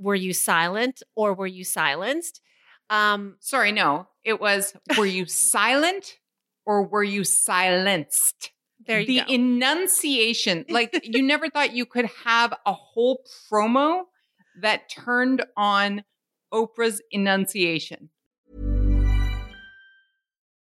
were you silent or were you silenced? Sorry, no. It was, were you silent or were you silenced? There you go. The enunciation. Like, you never thought you could have a whole promo that turned on Oprah's enunciation.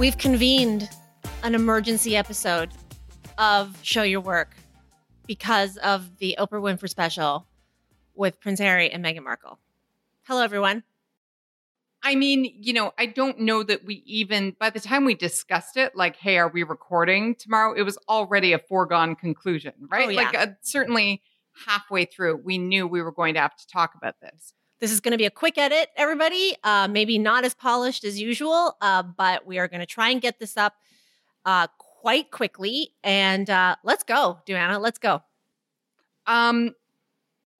We've convened an emergency episode of Show Your Work because of the Oprah Winfrey special with Prince Harry and Meghan Markle. Hello, everyone. I mean, you know, I don't know that we even, by the time we discussed it, like, hey, are we recording tomorrow? It was already a foregone conclusion, right? Oh, yeah. Like, certainly halfway through, we knew we were going to have to talk about this. This is going to be a quick edit, everybody. Maybe not as polished as usual, but we are going to try and get this up quite quickly. And let's go, Diana, let's go. Well,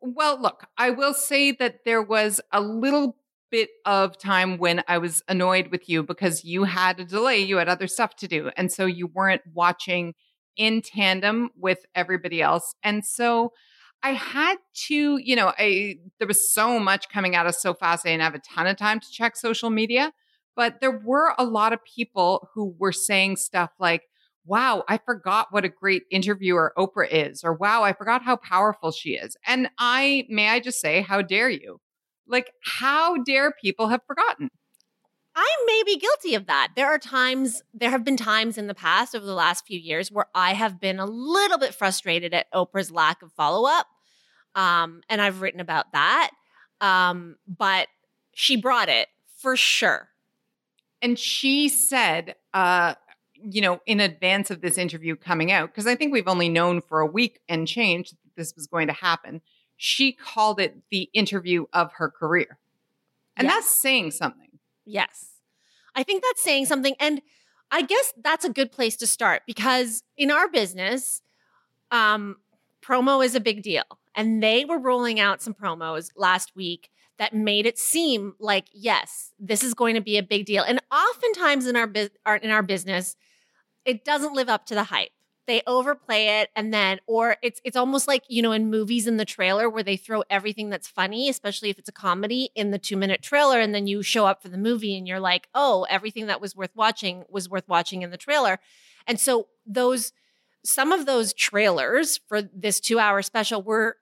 look, I will say that there was a little bit of time when I was annoyed with you because you had a delay, you had other stuff to do. And so you weren't watching in tandem with everybody else. And so I had to, you know, there was so much coming at us so fast. I didn't have a ton of time to check social media, but there were a lot of people who were saying stuff like, wow, I forgot what a great interviewer Oprah is, or wow, I forgot how powerful she is. And may I just say, how dare you? Like, how dare people have forgotten? I may be guilty of that. There have been times in the past over the last few years where I have been a little bit frustrated at Oprah's lack of follow-up. And I've written about that. But she brought it for sure. And she said, you know, in advance of this interview coming out, because I think we've only known for a week and change that this was going to happen. She called it the interview of her career. And yes, that's saying something. Yes. I think that's saying something. And I guess that's a good place to start because in our business, promo is a big deal. And they were rolling out some promos last week that made it seem like, yes, this is going to be a big deal. And oftentimes in our business, it doesn't live up to the hype. They overplay it, and then, or it's almost like, you know, in movies in the trailer where they throw everything that's funny, especially if it's a comedy, in the 2-minute trailer, and then you show up for the movie and you're like, oh, everything that was worth watching in the trailer. And so some of those trailers for this 2-hour special were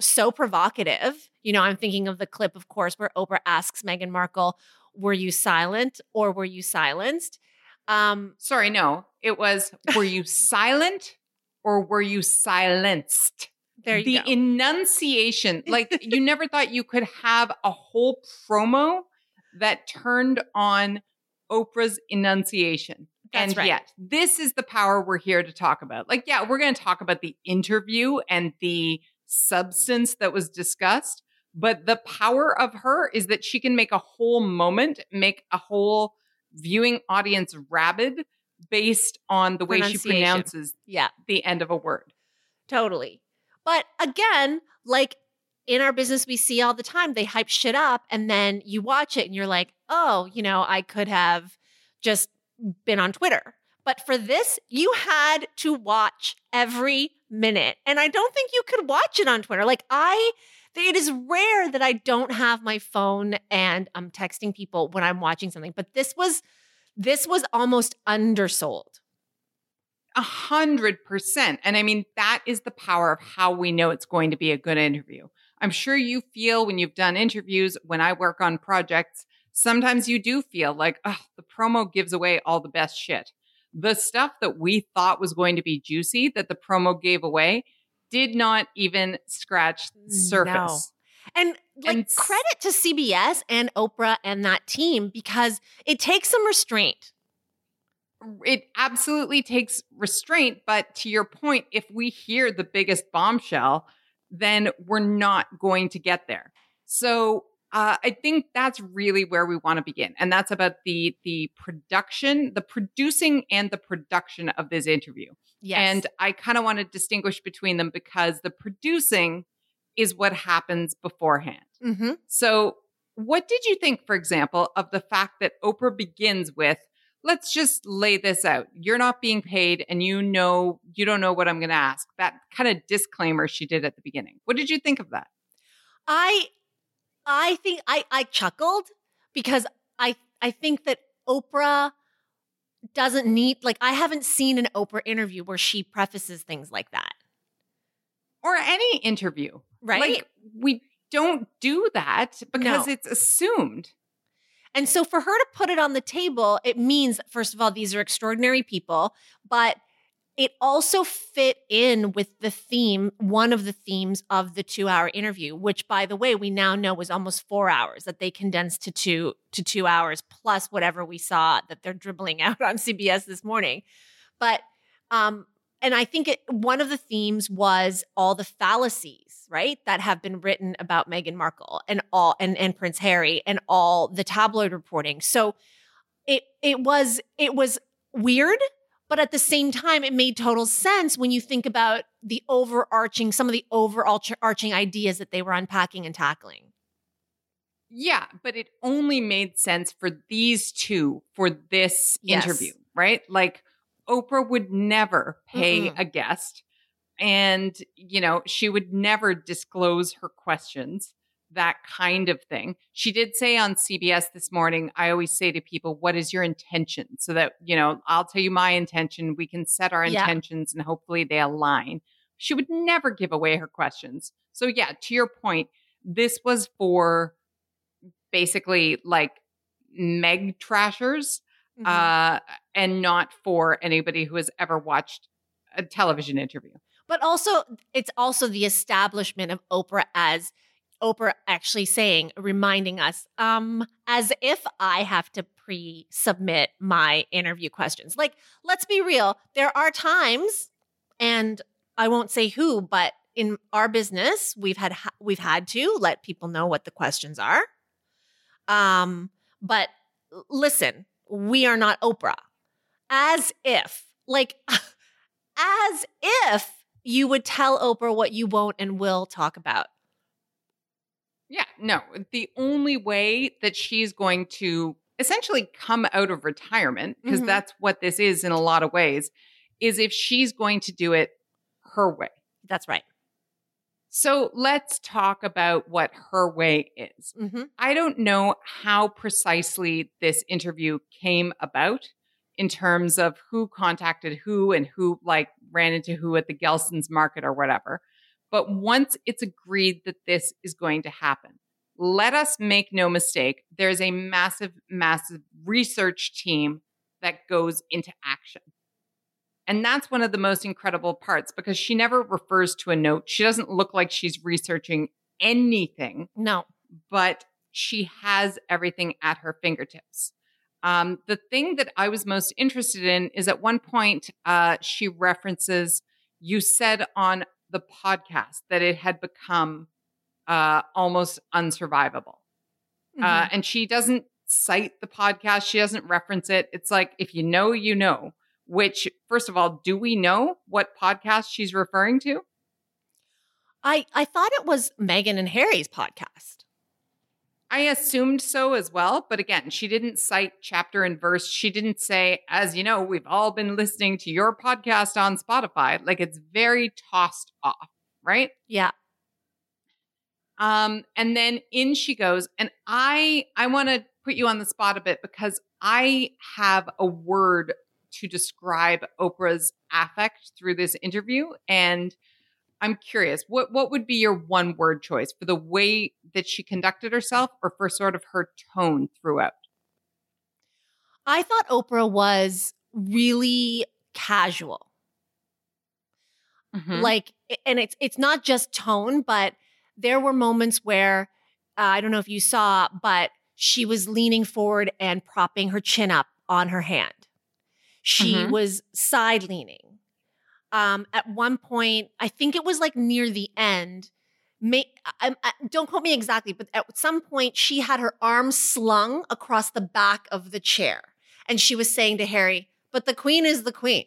so provocative. You know, I'm thinking of the clip, of course, where Oprah asks Meghan Markle, were you silent or were you silenced? Sorry, no. It was, were you silent or were you silenced? There you go. The enunciation. Like, you never thought you could have a whole promo that turned on Oprah's enunciation. That's right. Yet, this is the power we're here to talk about. Like, yeah, we're going to talk about the interview and the substance that was discussed. But the power of her is that she can make a whole moment, make a whole viewing audience rabid based on the way she pronounces the end of a word. Totally. But again, like in our business, we see all the time, they hype shit up and then you watch it and you're like, oh, you know, I could have just been on Twitter. But for this, you had to watch every minute. And I don't think you could watch it on Twitter. Like it is rare that I don't have my phone and I'm texting people when I'm watching something. But this was almost undersold. 100%. And I mean, that is the power of how we know it's going to be a good interview. I'm sure you feel when you've done interviews, when I work on projects, sometimes you do feel like, oh, the promo gives away all the best shit. The stuff that we thought was going to be juicy that the promo gave away did not even scratch the surface. No. And credit to CBS and Oprah and that team, because it takes some restraint. It absolutely takes restraint. But to your point, if we hear the biggest bombshell, then we're not going to get there. So I think that's really where we want to begin. And that's about the production, the producing and the production of this interview. Yes. And I kind of want to distinguish between them because the producing is what happens beforehand. Mm-hmm. So what did you think, for example, of the fact that Oprah begins with, let's just lay this out. You're not being paid and you don't know what I'm going to ask. That kind of disclaimer she did at the beginning. What did you think of that? I think I chuckled because I think that Oprah doesn't need, like, I haven't seen an Oprah interview where she prefaces things like that. Or any interview. Right. Like, we don't do that because it's assumed. And so for her to put it on the table, it means, first of all, these are extraordinary people, but it also fit in with the theme, one of the themes of the 2-hour interview, which, by the way, we now know was almost 4 hours, that they condensed to 2 hours plus whatever we saw that they're dribbling out on CBS this morning. But and I think one of the themes was all the fallacies, right, that have been written about Meghan Markle and all and Prince Harry and all the tabloid reporting. So it was weird. But at the same time, it made total sense when you think about the overarching, some of the overarching ideas that they were unpacking and tackling. Yeah, but it only made sense for these two for this interview, right? Like, Oprah would never pay a guest, and, you know, she would never disclose her questions, that kind of thing. She did say on CBS this morning, I always say to people, what is your intention? So that, you know, I'll tell you my intention. We can set our intentions and hopefully they align. She would never give away her questions. So yeah, to your point, this was for basically like Meg trashers and not for anybody who has ever watched a television interview. But also, it's also the establishment of Oprah as Oprah actually saying, reminding us, as if I have to pre-submit my interview questions. Like, let's be real. There are times, and I won't say who, but in our business, we've had to let people know what the questions are. But listen, we are not Oprah. As if, like, as if you would tell Oprah what you won't and will talk about. Yeah, no. The only way that she's going to essentially come out of retirement, because that's what this is in a lot of ways, is if she's going to do it her way. That's right. So let's talk about what her way is. Mm-hmm. I don't know how precisely this interview came about in terms of who contacted who and who like ran into who at the Gelson's market or whatever. But once it's agreed that this is going to happen, let us make no mistake, there's a massive, massive research team that goes into action. And that's one of the most incredible parts because she never refers to a note. She doesn't look like she's researching anything. No. But she has everything at her fingertips. The thing that I was most interested in is at one point she references, you said on the podcast that it had become almost unsurvivable. And she doesn't cite the podcast. She doesn't reference it. It's like, if you know, you know, which, first of all, do we know what podcast she's referring to? I thought it was Meghan and Harry's podcast. I assumed so as well. But again, she didn't cite chapter and verse. She didn't say, as you know, we've all been listening to your podcast on Spotify. Like, it's very tossed off, right? Yeah. And then in she goes. And I want to put you on the spot a bit because I have a word to describe Oprah's affect through this interview. And I'm curious, what would be your one word choice for the way that she conducted herself or for sort of her tone throughout? I thought Oprah was really casual. Like, and it's not just tone, but there were moments where, I don't know if you saw, but she was leaning forward and propping her chin up on her hand. She was side leaning. At one point, I think it was like near the end, don't quote me exactly, but at some point she had her arm slung across the back of the chair. And she was saying to Harry, but the Queen is the Queen.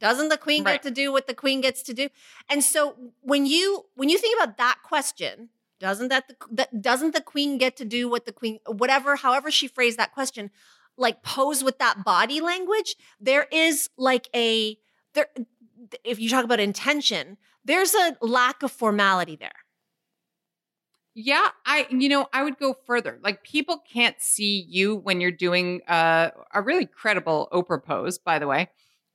Doesn't the Queen get to do what the Queen gets to do? And so when you think about that question, doesn't the Queen get to do what the Queen, whatever, however she phrased that question, like pose with that body language, there is like if you talk about intention, there's a lack of formality there. Yeah, I would go further. Like, people can't see you when you're doing a really credible Oprah pose, by the way.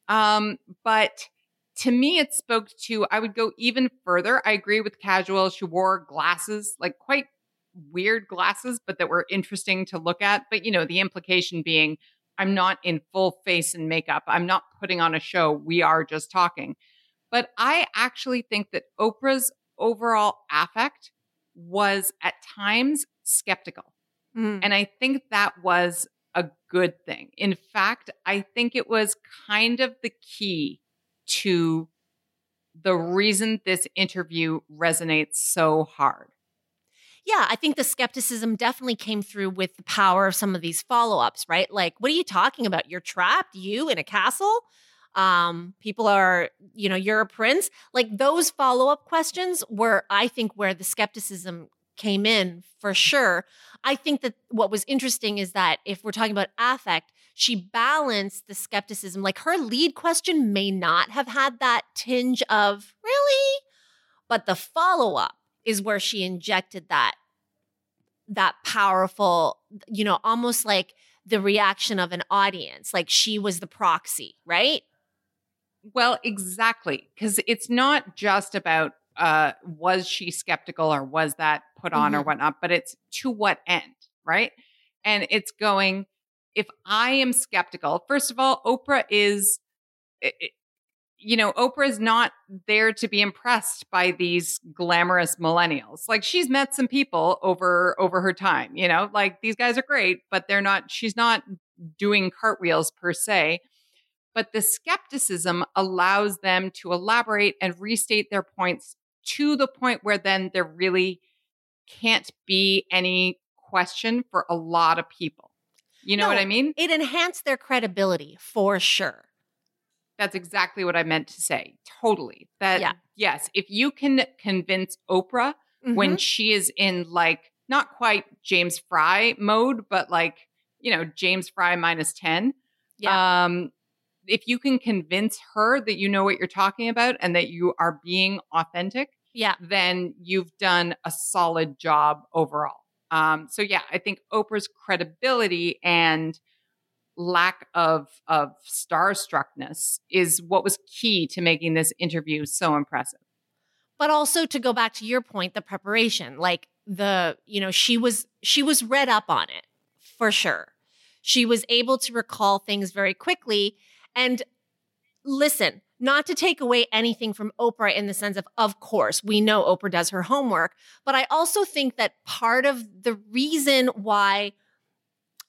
But to me, it spoke to, I would go even further. I agree with casual. She wore glasses, like quite weird glasses, but that were interesting to look at. But, the implication being, I'm not in full face and makeup. I'm not putting on a show. We are just talking. But I actually think that Oprah's overall affect was at times skeptical. And I think that was a good thing. In fact, I think it was kind of the key to the reason this interview resonates so hard. Yeah, I think the skepticism definitely came through with the power of some of these follow-ups, right? Like, what are you talking about? You're trapped, you in a castle? People are, you're a prince. Like, those follow-up questions were, I think, where the skepticism came in for sure. I think that what was interesting is that if we're talking about affect, she balanced the skepticism. Like, her lead question may not have had that tinge of, really? But the follow-up is where she injected that powerful, almost like the reaction of an audience. Like, she was the proxy, right? Well, exactly. Because it's not just about was she skeptical or was that put on or whatnot, but it's to what end, right? And it's going, if I am skeptical, first of all, Oprah is... Oprah is not there to be impressed by these glamorous millennials. Like, she's met some people over her time, like, these guys are great, but she's not doing cartwheels per se. But the skepticism allows them to elaborate and restate their points to the point where then there really can't be any question for a lot of people. What I mean? It enhanced their credibility for sure. That's exactly what I meant to say. Totally. Yes, if you can convince Oprah when she is in, like, not quite James Frey mode, but like, James Frey minus 10. Yeah. If you can convince her that you know what you're talking about and that you are being authentic, then you've done a solid job overall. I think Oprah's credibility and lack of starstruckness is what was key to making this interview so impressive. But also, to go back to your point, the preparation, like, the, she was read up on it for sure. She was able to recall things very quickly. And listen, not to take away anything from Oprah in the sense of course, we know Oprah does her homework, but I also think that part of the reason why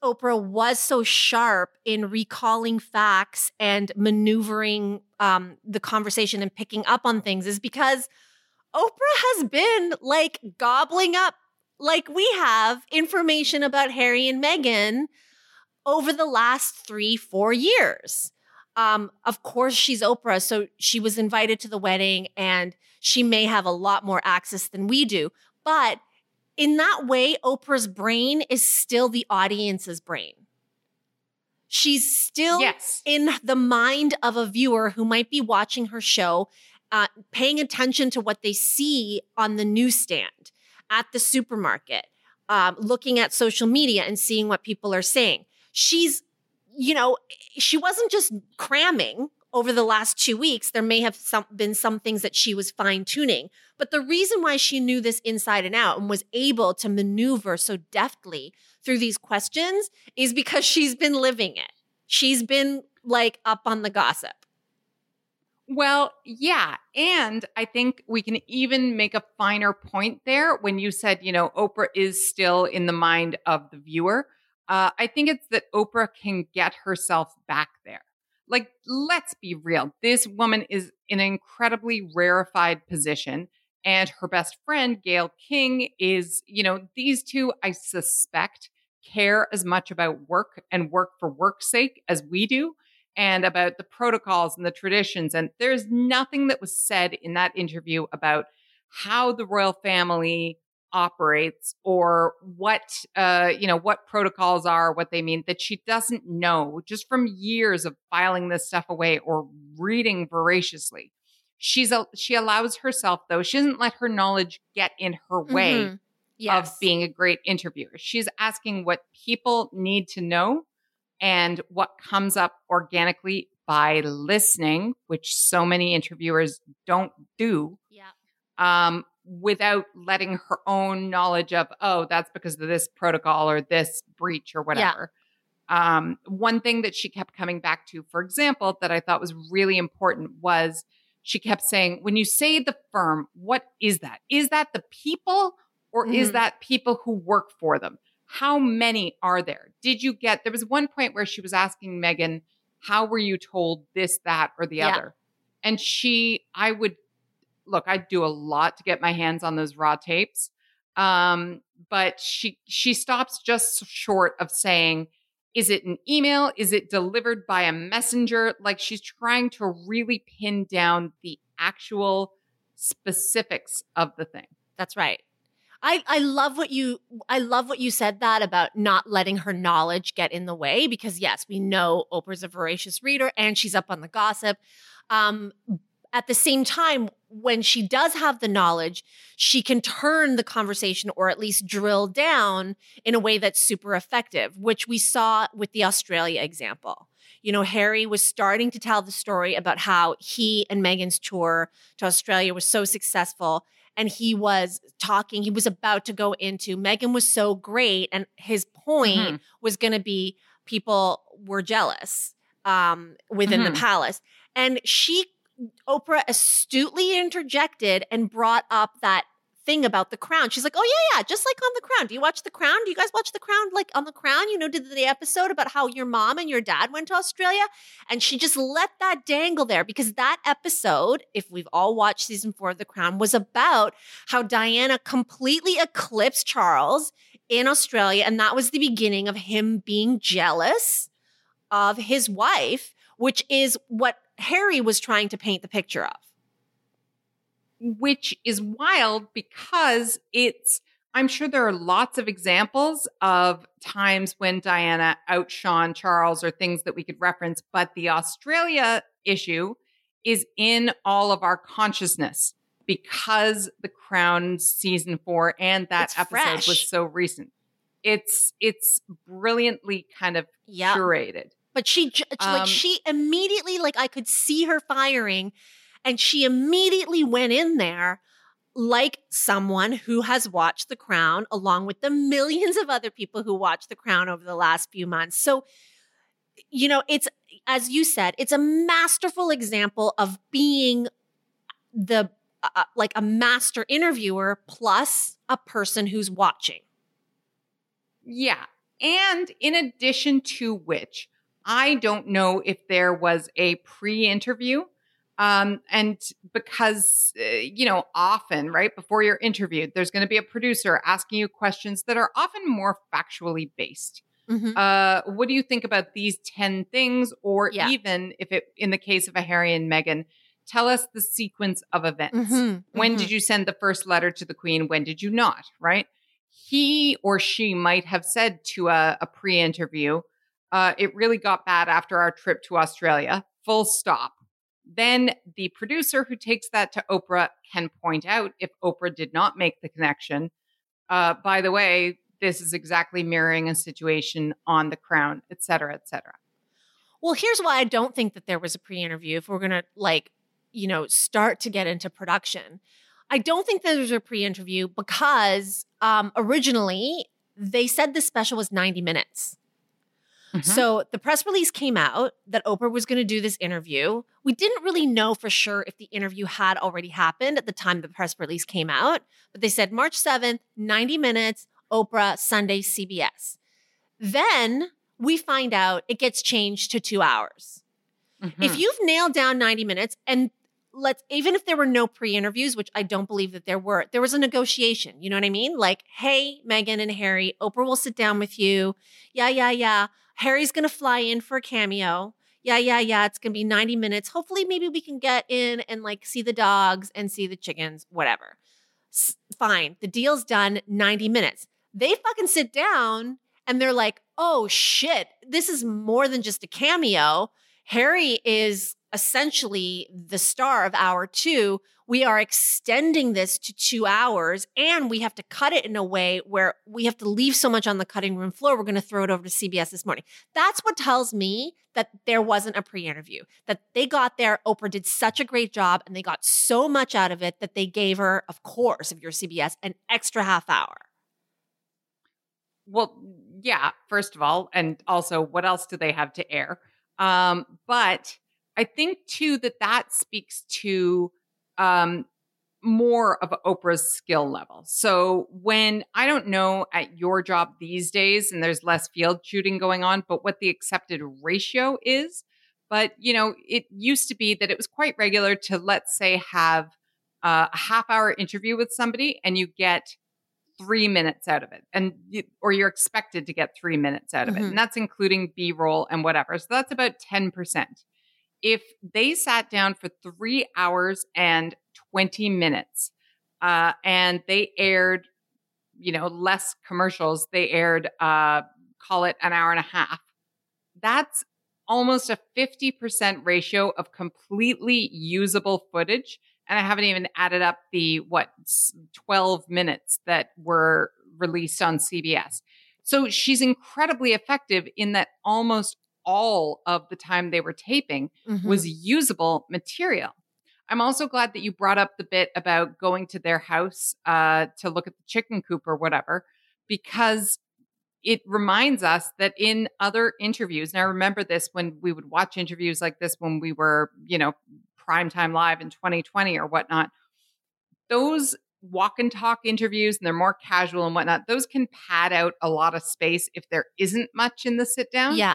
Oprah was so sharp in recalling facts and maneuvering the conversation and picking up on things is because Oprah has been, like, gobbling up, like we have, information about Harry and Meghan over the last 3-4 years. Of course, she's Oprah, so she was invited to the wedding and she may have a lot more access than we do, but in that way, Oprah's brain is still the audience's brain. She's still in the mind of a viewer who might be watching her show, paying attention to what they see on the newsstand, at the supermarket, looking at social media and seeing what people are saying. She's, she wasn't just cramming over the last 2 weeks. There may have been some things that she was fine-tuning, but the reason why she knew this inside and out and was able to maneuver so deftly through these questions is because she's been living it. She's been, like, up on the gossip. Well, yeah. And I think we can even make a finer point there when you said, you know, Oprah is still in the mind of the viewer. I think it's that Oprah can get herself back there. Like, let's be real. This woman is in an incredibly rarefied position. And her best friend, Gayle King, is, you know, these two, I suspect, care as much about work and work for work's sake as we do, and about the protocols and the traditions. And there's nothing that was said in that interview about how the royal family operates or what protocols are, what they mean, that she doesn't know just from years of filing this stuff away or reading voraciously. She allows herself, though, she doesn't let her knowledge get in her way of being a great interviewer. She's asking what people need to know and what comes up organically by listening, which so many interviewers don't do. Yeah. Without letting her own knowledge of, oh, that's because of this protocol or this breach or whatever. Yeah. One thing that she kept coming back to, for example, that I thought was really important was she kept saying, when you say the firm, what is that? Is that the people or is that people who work for them? How many are there? There was one point where she was asking Meghan, how were you told this, that, or the other? And I'd do a lot to get my hands on those raw tapes. But she stops just short of saying, is it an email? Is it delivered by a messenger? Like, she's trying to really pin down the actual specifics of the thing. That's right. I love what you said that about not letting her knowledge get in the way, because yes, we know Oprah's a voracious reader and she's up on the gossip. At the same time, when she does have the knowledge, she can turn the conversation or at least drill down in a way that's super effective, which we saw with the Australia example. You know, Harry was starting to tell the story about how he and Meghan's tour to Australia was so successful. And he was about to go into, Meghan was so great. And his point was going to be, people were jealous within the palace. And Oprah astutely interjected and brought up that thing about The Crown. She's like, oh, yeah, just like on The Crown. Do you watch The Crown? Do you guys watch The Crown? Like on The Crown, you know, did the episode about how your mom and your dad went to Australia? And she just let that dangle there, because that episode, if we've all watched season 4 of The Crown, was about how Diana completely eclipsed Charles in Australia. And that was the beginning of him being jealous of his wife, which is what Harry was trying to paint the picture of. Which is wild, because I'm sure there are lots of examples of times when Diana outshone Charles or things that we could reference, but the Australia issue is in all of our consciousness because The Crown season 4 and that it's episode fresh. Was so recent. It's brilliantly kind of curated. But she immediately, like, I could see her firing, and she immediately went in there like someone who has watched The Crown, along with the millions of other people who watched The Crown over the last few months. So, you know, it's, as you said, it's a masterful example of being the like a master interviewer plus a person who's watching. Yeah. And in addition to which, I don't know if there was a pre-interview, and because, you know, often right before you're interviewed, there's going to be a producer asking you questions that are often more factually based. Mm-hmm. What do you think about these 10 things? Or even if it, in the case of a Harry and Meghan, tell us the sequence of events. Mm-hmm. When did you send the first letter to the Queen? When did you not? Right? He or she might have said to a pre-interview, it really got bad after our trip to Australia, full stop. Then the producer who takes that to Oprah can point out if Oprah did not make the connection. By the way, this is exactly mirroring a situation on The Crown, et cetera, et cetera. Well, here's why I don't think that there was a pre-interview, if we're going to, like, you know, start to get into production. I don't think there was a pre-interview because originally they said the special was 90 minutes. Mm-hmm. So the press release came out that Oprah was going to do this interview. We didn't really know for sure if the interview had already happened at the time the press release came out, but they said March 7th, 90 minutes, Oprah, Sunday, CBS. Then we find out it gets changed to 2 hours. Mm-hmm. If you've nailed down 90 minutes, and even if there were no pre-interviews, which I don't believe that there were, there was a negotiation. You know what I mean? Like, hey, Meghan and Harry, Oprah will sit down with you. Yeah. Harry's going to fly in for a cameo. Yeah. It's going to be 90 minutes. Hopefully, maybe we can get in and see the dogs and see the chickens, whatever. Fine. The deal's done. 90 minutes. They fucking sit down and they're like, oh shit, this is more than just a cameo. Harry is essentially the star of hour 2. We are extending this to 2 hours, and we have to cut it in a way where we have to leave so much on the cutting room floor. We're going to throw it over to CBS this morning. That's what tells me that there wasn't a pre-interview, that they got there. Oprah did such a great job, and they got so much out of it that they gave her, of course, if you're CBS, an extra half hour. Well, yeah, first of all, and also what else do they have to air? But I think, too, that speaks to more of Oprah's skill level. So when, I don't know at your job these days, and there's less field shooting going on, but what the accepted ratio is. But, it used to be that it was quite regular to, let's say, have a half-hour interview with somebody, and you get 3 minutes out of it, or you're expected to get 3 minutes out of mm-hmm. it. And that's including B-roll and whatever. So that's about 10%. If they sat down for 3 hours and 20 minutes and they aired, less commercials, they aired, call it an hour and a half. That's almost a 50% ratio of completely usable footage. And I haven't even added up the, 12 minutes that were released on CBS. So she's incredibly effective in that almost all of the time they were taping mm-hmm. was usable material. I'm also glad that you brought up the bit about going to their house to look at the chicken coop or whatever, because it reminds us that in other interviews, and I remember this when we would watch interviews like this when we were, Primetime Live in 2020 or whatnot, those walk and talk interviews, and they're more casual and whatnot, those can pad out a lot of space if there isn't much in the sit down. Yeah.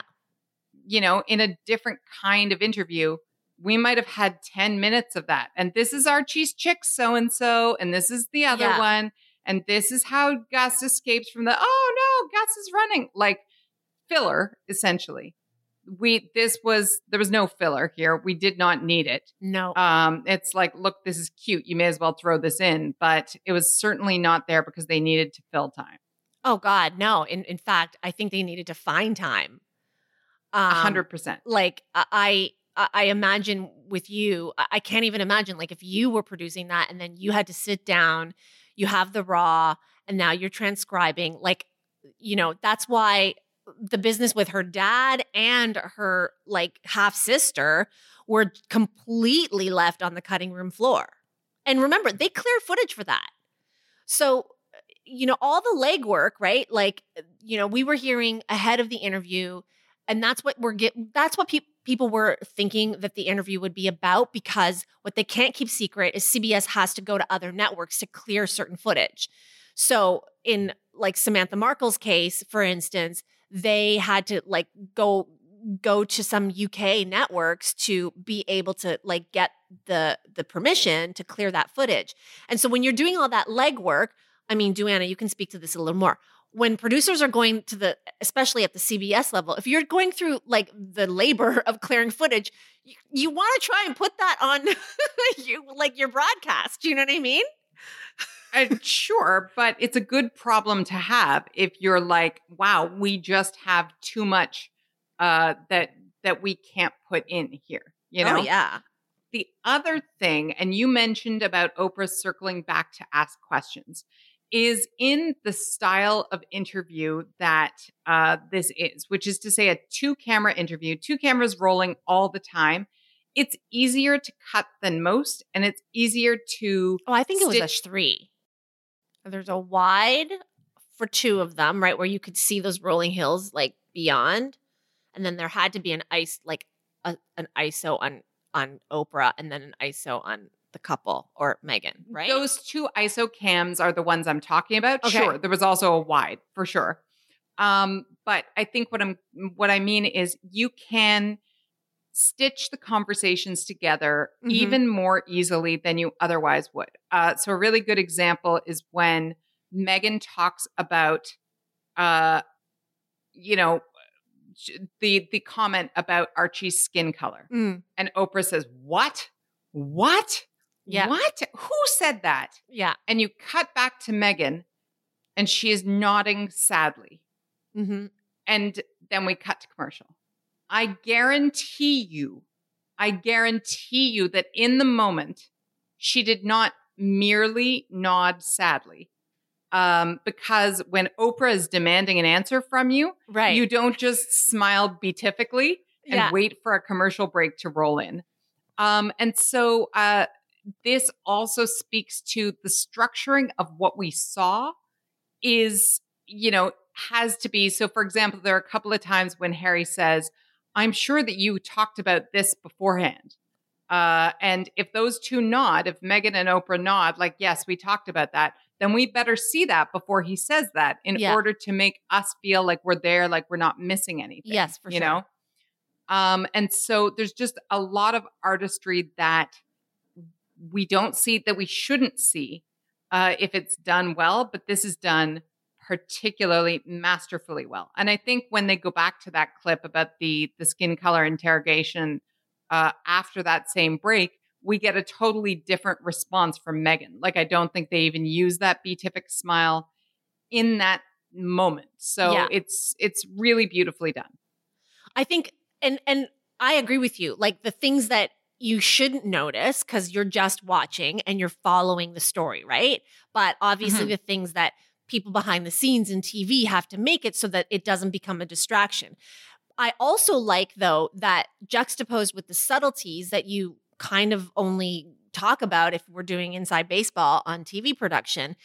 In a different kind of interview, we might have had 10 minutes of that. And this is Archie's chick so-and-so, and this is the other one. And this is how Gus escapes from Gus is running. Filler, essentially. There was no filler here. We did not need it. No. It's look, this is cute. You may as well throw this in, but it was certainly not there because they needed to fill time. Oh God, no. In fact, I think they needed to find time. 100%. I imagine with you, I can't even imagine if you were producing that and then you had to sit down, you have the raw and now you're transcribing, that's why the business with her dad and her half sister were completely left on the cutting room floor. And remember, they cleared footage for that. So, all the legwork, right? We were hearing ahead of the interview, and that's what people were thinking that the interview would be about, because what they can't keep secret is CBS has to go to other networks to clear certain footage. So in Samantha Markle's case, for instance, they had to go to some UK networks to be able to get the permission to clear that footage. And so when you're doing all that legwork, I mean, Duana, you can speak to this a little more. When producers are going to especially at the CBS level, if you're going through the labor of clearing footage, you want to try and put that on your broadcast. You know what I mean? Sure, but it's a good problem to have if you're wow, we just have too much that we can't put in here, Oh, yeah. The other thing, and you mentioned about Oprah circling back to ask questions, is in the style of interview that this is, which is to say a two-camera interview, two cameras rolling all the time. It's easier to cut than most, and it's easier to I think it was a 3. There's a wide for 2 of them, right, where you could see those rolling hills beyond. And then there had to be an ISO, like an ISO on Oprah and then an ISO on the couple or Meghan, right? Those two ISO cams are the ones I'm talking about. Okay. Sure. There was also a wide for sure. But I think what I mean is you can stitch the conversations together mm-hmm. even more easily than you otherwise would. So a really good example is when Meghan talks about, the comment about Archie's skin color. Mm. And Oprah says, what? Yeah. What? Who said that? Yeah. And you cut back to Meghan and she is nodding sadly. Mm-hmm. And then we cut to commercial. I guarantee you that in the moment, she did not merely nod sadly. Because when Oprah is demanding an answer from you, right. you don't just smile beatifically and yeah. wait for a commercial break to roll in. And so this also speaks to the structuring of what we saw is, has to be. So for example, there are a couple of times when Harry says, I'm sure that you talked about this beforehand. And if those two nod, if Meghan and Oprah nod, like, yes, we talked about that, then we better see that before he says that in yeah. order to make us feel like we're there, like we're not missing anything. Yes, for sure. And so there's just a lot of artistry that we don't see, that we shouldn't see if it's done well, but this is done particularly masterfully well. And I think when they go back to that clip about the skin color interrogation, after that same break, we get a totally different response from Meghan. Like, I don't think they even use that beatific smile in that moment. So yeah. it's really beautifully done. I think, and I agree with you, like the things that you shouldn't notice because you're just watching and you're following the story, right? But obviously mm-hmm. the things that people behind the scenes in TV have to make it so that it doesn't become a distraction. I also like, though, that juxtaposed with the subtleties that you kind of only talk about if we're doing inside baseball on TV production,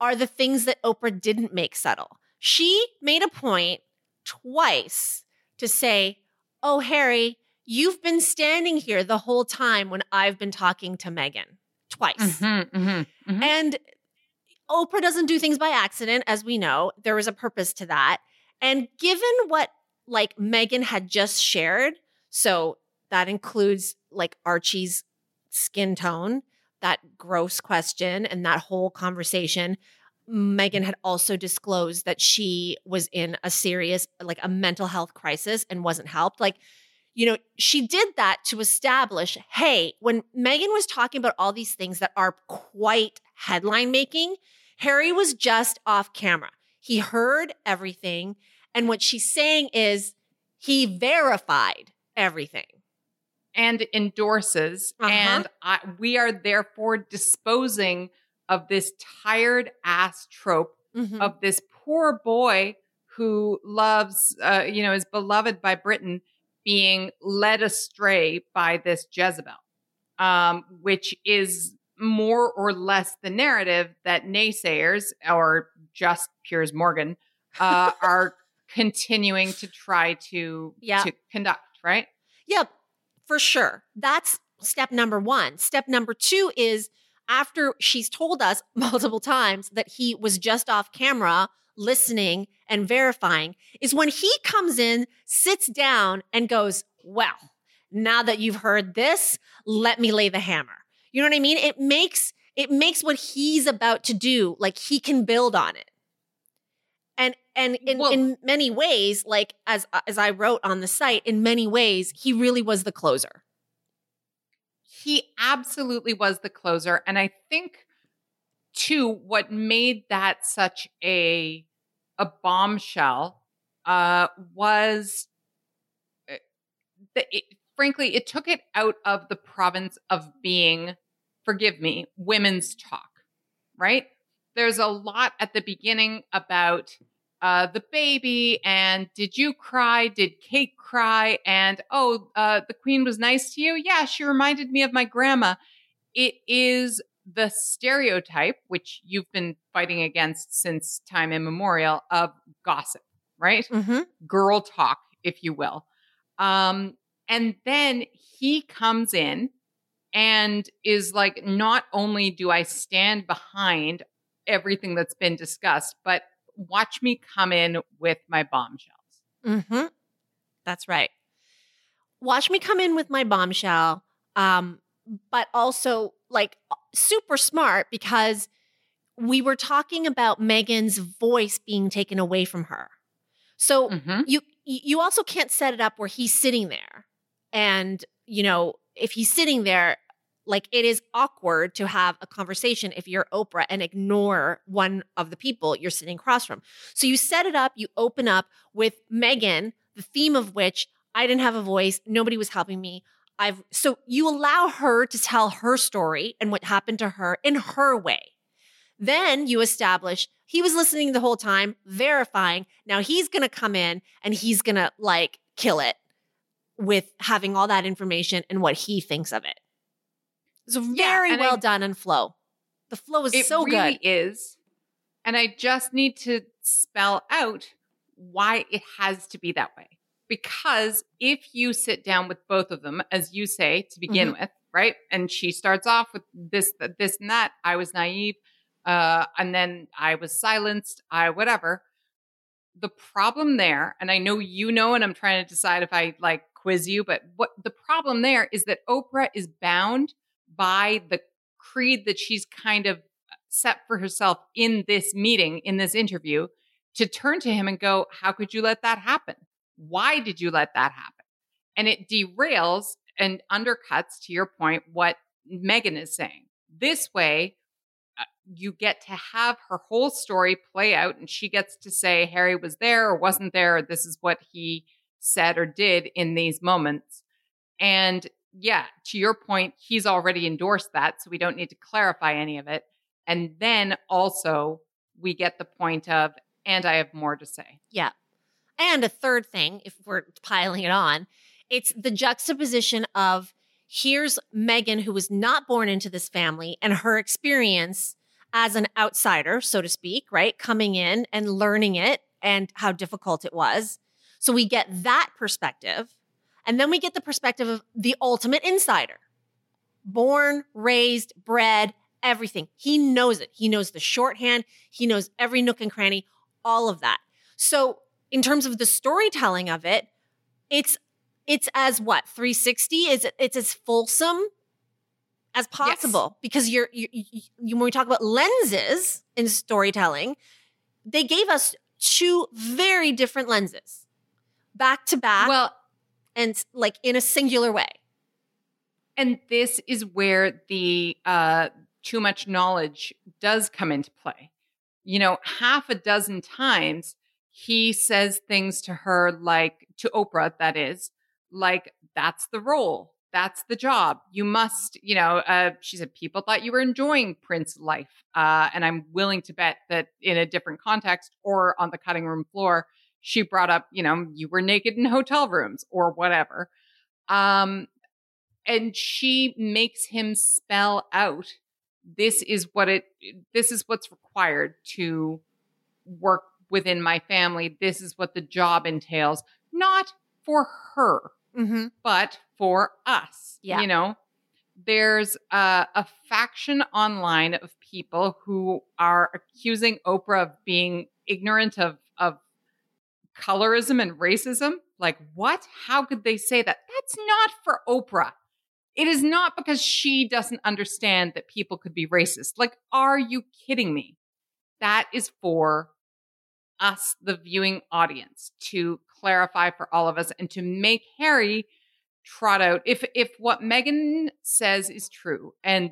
are the things that Oprah didn't make subtle. She made a point twice to say, oh, Harry, you've been standing here the whole time when I've been talking to Meghan. Twice. Mm-hmm, mm-hmm, mm-hmm. And Oprah doesn't do things by accident, as we know. There was a purpose to that. And given what like Meghan had just shared, so that includes like Archie's skin tone, that gross question, and that whole conversation, Meghan had also disclosed that she was in a serious, like a mental health crisis and wasn't helped. Like, she did that to establish, hey, when Meghan was talking about all these things that are quite headline making, Harry was just off camera. He heard everything. And what she's saying is he verified everything. And endorses. Uh-huh. And we are therefore disposing of this tired ass trope mm-hmm. of this poor boy who loves, is beloved by Britain, being led astray by this Jezebel, which is more or less the narrative that naysayers or just Piers Morgan are continuing to try to conduct, right? Yep, for sure. That's step number one. Step number two is after she's told us multiple times that he was just off camera listening and verifying, is when he comes in, sits down and goes, well, now that you've heard this, let me lay the hammer. You know what I mean? It makes what he's about to do, like he can build on it. And in many ways, like as I wrote on the site, in many ways, he really was the closer. He absolutely was the closer. And I think, too, what made that such a bombshell was, frankly, it took it out of the province of being, forgive me, women's talk, right? There's a lot at the beginning about the baby and did you cry? Did Kate cry? And, the Queen was nice to you? Yeah, she reminded me of my grandma. It is the stereotype, which you've been fighting against since time immemorial, of gossip, right? Mm-hmm. Girl talk, if you will. And then he comes in and is like, not only do I stand behind everything that's been discussed, but watch me come in with my bombshells. Mm-hmm. That's right. Watch me come in with my bombshell, but also like super smart, because we were talking about Meghan's voice being taken away from her. So you also can't set it up where he's sitting there. And, you know, if he's sitting there, like, it is awkward to have a conversation if you're Oprah and ignore one of the people you're sitting across from. So you set it up, you open up with Meghan, the theme of which, I didn't have a voice, nobody was helping me. So you allow her to tell her story and what happened to her in her way. Then you establish he was listening the whole time, verifying. Now he's going to come in and he's going to like kill it with having all that information and what he thinks of it. It's very well done in flow. The flow is so good. It really is. And I just need to spell out why it has to be that way. Because if you sit down with both of them, as you say, to begin with, right? And she starts off with this and that. I was naive. And then I was silenced. Whatever. The problem there, and I know you know, and I'm trying to decide if I like quiz you, but what the problem there is that Oprah is bound by the creed that she's kind of set for herself in this meeting, in this interview, to turn to him and go, how could you let that happen? Why did you let that happen? And it derails and undercuts, to your point, what Meghan is saying. This way, you get to have her whole story play out, and she gets to say Harry was there or wasn't there, or this is what he said or did in these moments. And yeah, to your point, he's already endorsed that, so we don't need to clarify any of it. And then also we get the point of, and I have more to say. Yeah. And a third thing, if we're piling it on, it's the juxtaposition of here's Meghan, who was not born into this family, and her experience as an outsider, so to speak, right? Coming in and learning it and how difficult it was. So we get that perspective. And then we get the perspective of the ultimate insider. Born, raised, bred, everything. He knows it. He knows the shorthand. He knows every nook and cranny, all of that. So in terms of the storytelling of it, it's as what, 360? It's as fulsome as possible. Yes. Because you when we talk about lenses in storytelling, they gave us two very different lenses back to back, well, and like in a singular way. And this is where the too much knowledge does come into play. You know, half a dozen times he says things to her, like to Oprah, that is, like, that's the role. That's the job. You must, you know, she said, people thought you were enjoying Prince's life. And I'm willing to bet that in a different context or on the cutting room floor, she brought up, you know, you were naked in hotel rooms or whatever. And she makes him spell out, this is what's required to work within my family. This is what the job entails, not for her, but for us. Yeah. You know, there's a faction online of people who are accusing Oprah of being ignorant of colorism and racism. Like, what? How could they say that? That's not for Oprah. It is not because she doesn't understand that people could be racist. Like, are you kidding me? That is for us, the viewing audience, to clarify for all of us and to make Harry trot out if what Meghan says is true. And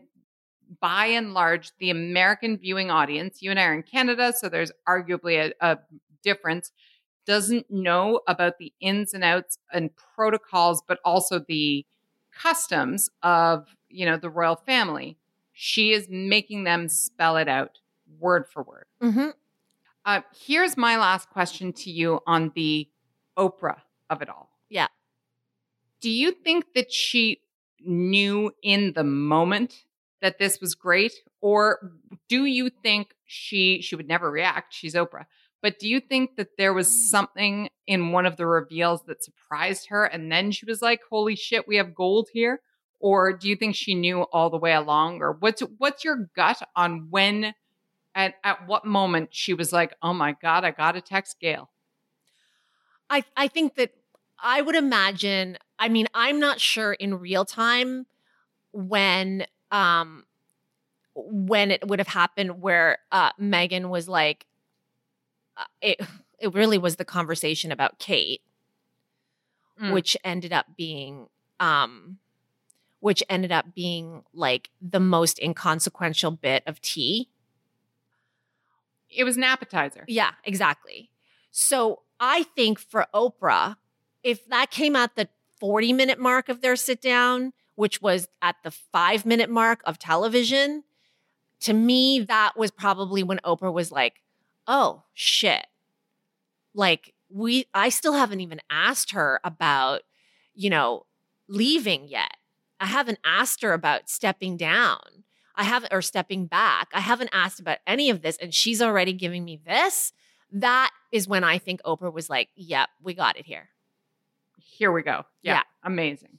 by and large, the American viewing audience, you and I are in Canada, so there's arguably a difference, doesn't know about the ins and outs and protocols, but also the customs of, you know, the royal family. She is making them spell it out word for word. Here's my last question to you on the Oprah of it all. Yeah. Do you think that she knew in the moment that this was great? Or do you think she would never react? She's Oprah. But do you think that there was something in one of the reveals that surprised her and then she was like, holy shit, we have gold here? Or do you think she knew all the way along? Or what's your gut on when, at what moment she was like, oh my God, I got to text Gayle? I think that I would imagine, I mean, I'm not sure in real time when it would have happened where Meghan was like, it really was the conversation about Kate, which ended up being like the most inconsequential bit of tea. It was an appetizer. Yeah, exactly. So I think for Oprah, if that came at the 40-minute mark of their sit down, which was at the 5-minute mark of television, to me, that was probably when Oprah was like, oh shit. Like I still haven't even asked her about, leaving yet. I haven't asked her about stepping down. Or stepping back. I haven't asked about any of this. And she's already giving me this. That is when I think Oprah was like, yep, we got it here. Here we go. Yeah. Amazing.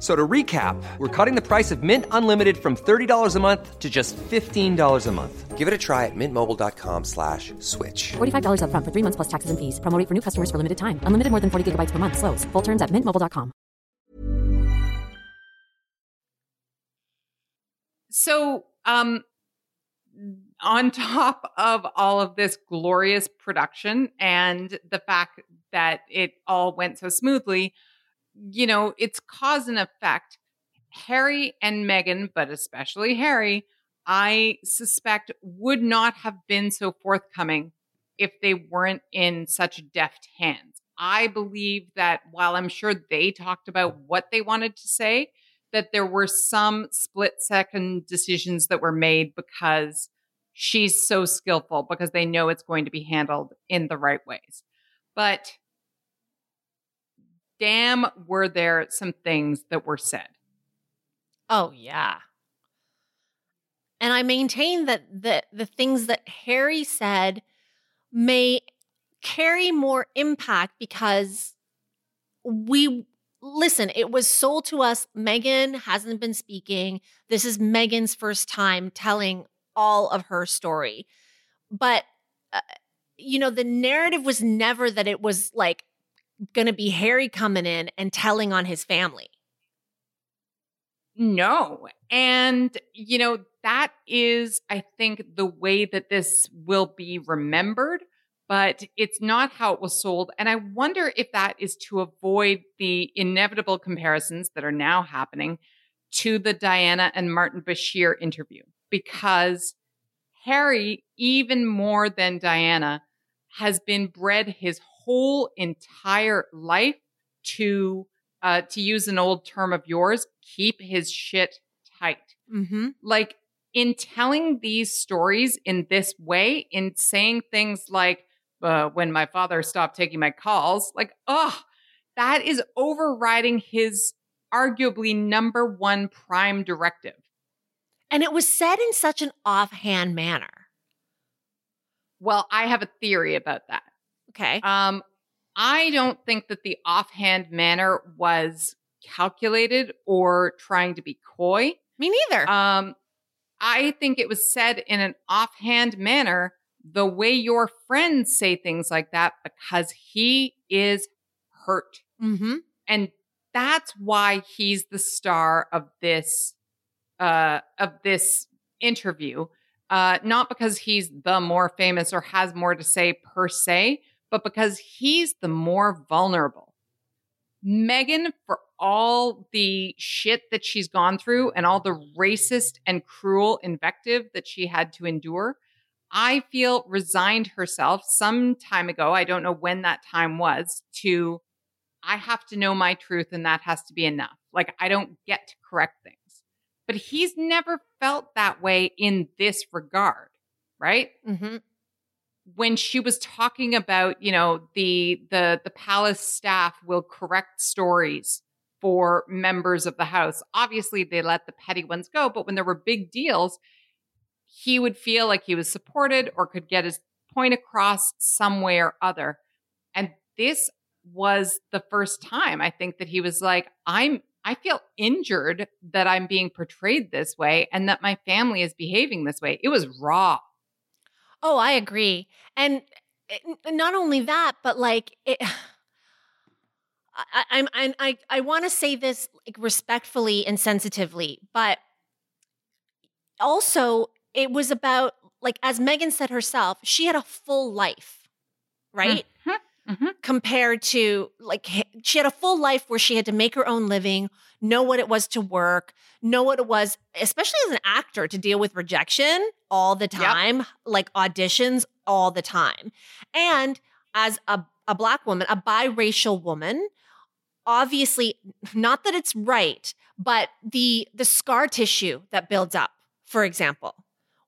So to recap, we're cutting the price of Mint Unlimited from $30 a month to just $15 a month. Give it a try at mintmobile.com/switch. $45 up front for 3 months plus taxes and fees. Promo rate for new customers for limited time. Unlimited more than 40 gigabytes per month. Slows full terms at mintmobile.com. So on top of all of this glorious production and the fact that it all went so smoothly, it's cause and effect. Harry and Meghan, but especially Harry, I suspect would not have been so forthcoming if they weren't in such deft hands. I believe that while I'm sure they talked about what they wanted to say, that there were some split-second decisions that were made because she's so skillful, because they know it's going to be handled in the right ways. But damn, were there some things that were said. Oh, yeah. And I maintain that the things that Harry said may carry more impact because it was sold to us. Meghan hasn't been speaking. This is Meghan's first time telling all of her story. But, the narrative was never that it was like, going to be Harry coming in and telling on his family. No. And, that is, I think, the way that this will be remembered, but it's not how it was sold. And I wonder if that is to avoid the inevitable comparisons that are now happening to the Diana and Martin Bashir interview, because Harry, even more than Diana, has been bred his whole entire life to use an old term of yours, keep his shit tight. Mm-hmm. Like in telling these stories in this way, in saying things like, when my father stopped taking my calls, like, that is overriding his arguably number one prime directive. And it was said in such an offhand manner. Well, I have a theory about that. Okay. I don't think that the offhand manner was calculated or trying to be coy. Me neither. I think it was said in an offhand manner, the way your friends say things like that, because he is hurt. Mm-hmm. And that's why he's the star of this interview. Not because he's the more famous or has more to say per se, but because he's the more vulnerable. Meghan, for all the shit that she's gone through and all the racist and cruel invective that she had to endure, I feel resigned herself some time ago. I don't know when that time was, to, I have to know my truth and that has to be enough. Like, I don't get to correct things. But he's never felt that way in this regard, right? Mm-hmm. When she was talking about, you know, the palace staff will correct stories for members of the house. Obviously, they let the petty ones go, but when there were big deals, he would feel like he was supported or could get his point across some way or other. And this was the first time, I think, that he was like, I feel injured that I'm being portrayed this way and that my family is behaving this way. It was raw. Oh, I agree. And not only that, but like, I want to say this like respectfully and sensitively, but also it was about, like, as Meghan said herself, she had a full life, right? Mm-hmm. Mm-hmm. Compared to, like, she had a full life where she had to make her own living, know what it was to work, know what it was, especially as an actor, to deal with rejection all the time, yep. like auditions all the time. And as a Black woman, a biracial woman, obviously, not that it's right, but the scar tissue that builds up, for example,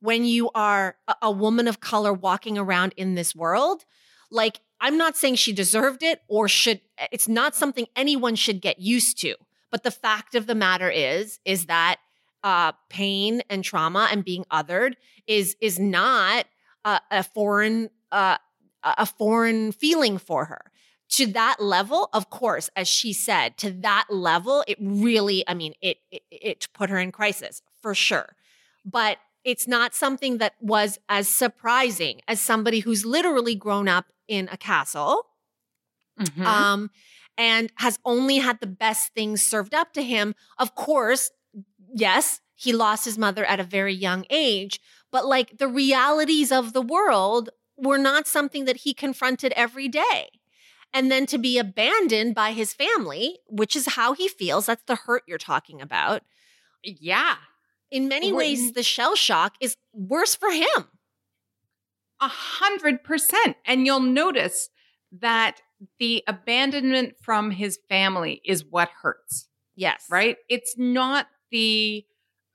when you are a woman of color walking around in this world, like, I'm not saying she deserved it or should, it's not something anyone should get used to. But the fact of the matter is that pain and trauma and being othered is not a foreign feeling for her. To that level, of course, as she said, to that level, it really, I mean, it put her in crisis for sure. But it's not something that was as surprising as somebody who's literally grown up in a castle, mm-hmm. And has only had the best things served up to him. Of course, yes, he lost his mother at a very young age, but like the realities of the world were not something that he confronted every day. And then to be abandoned by his family, which is how he feels, that's the hurt you're talking about. Yeah. In many ways, the shell shock is worse for him. 100%. And you'll notice that the abandonment from his family is what hurts. Yes. Right? It's not the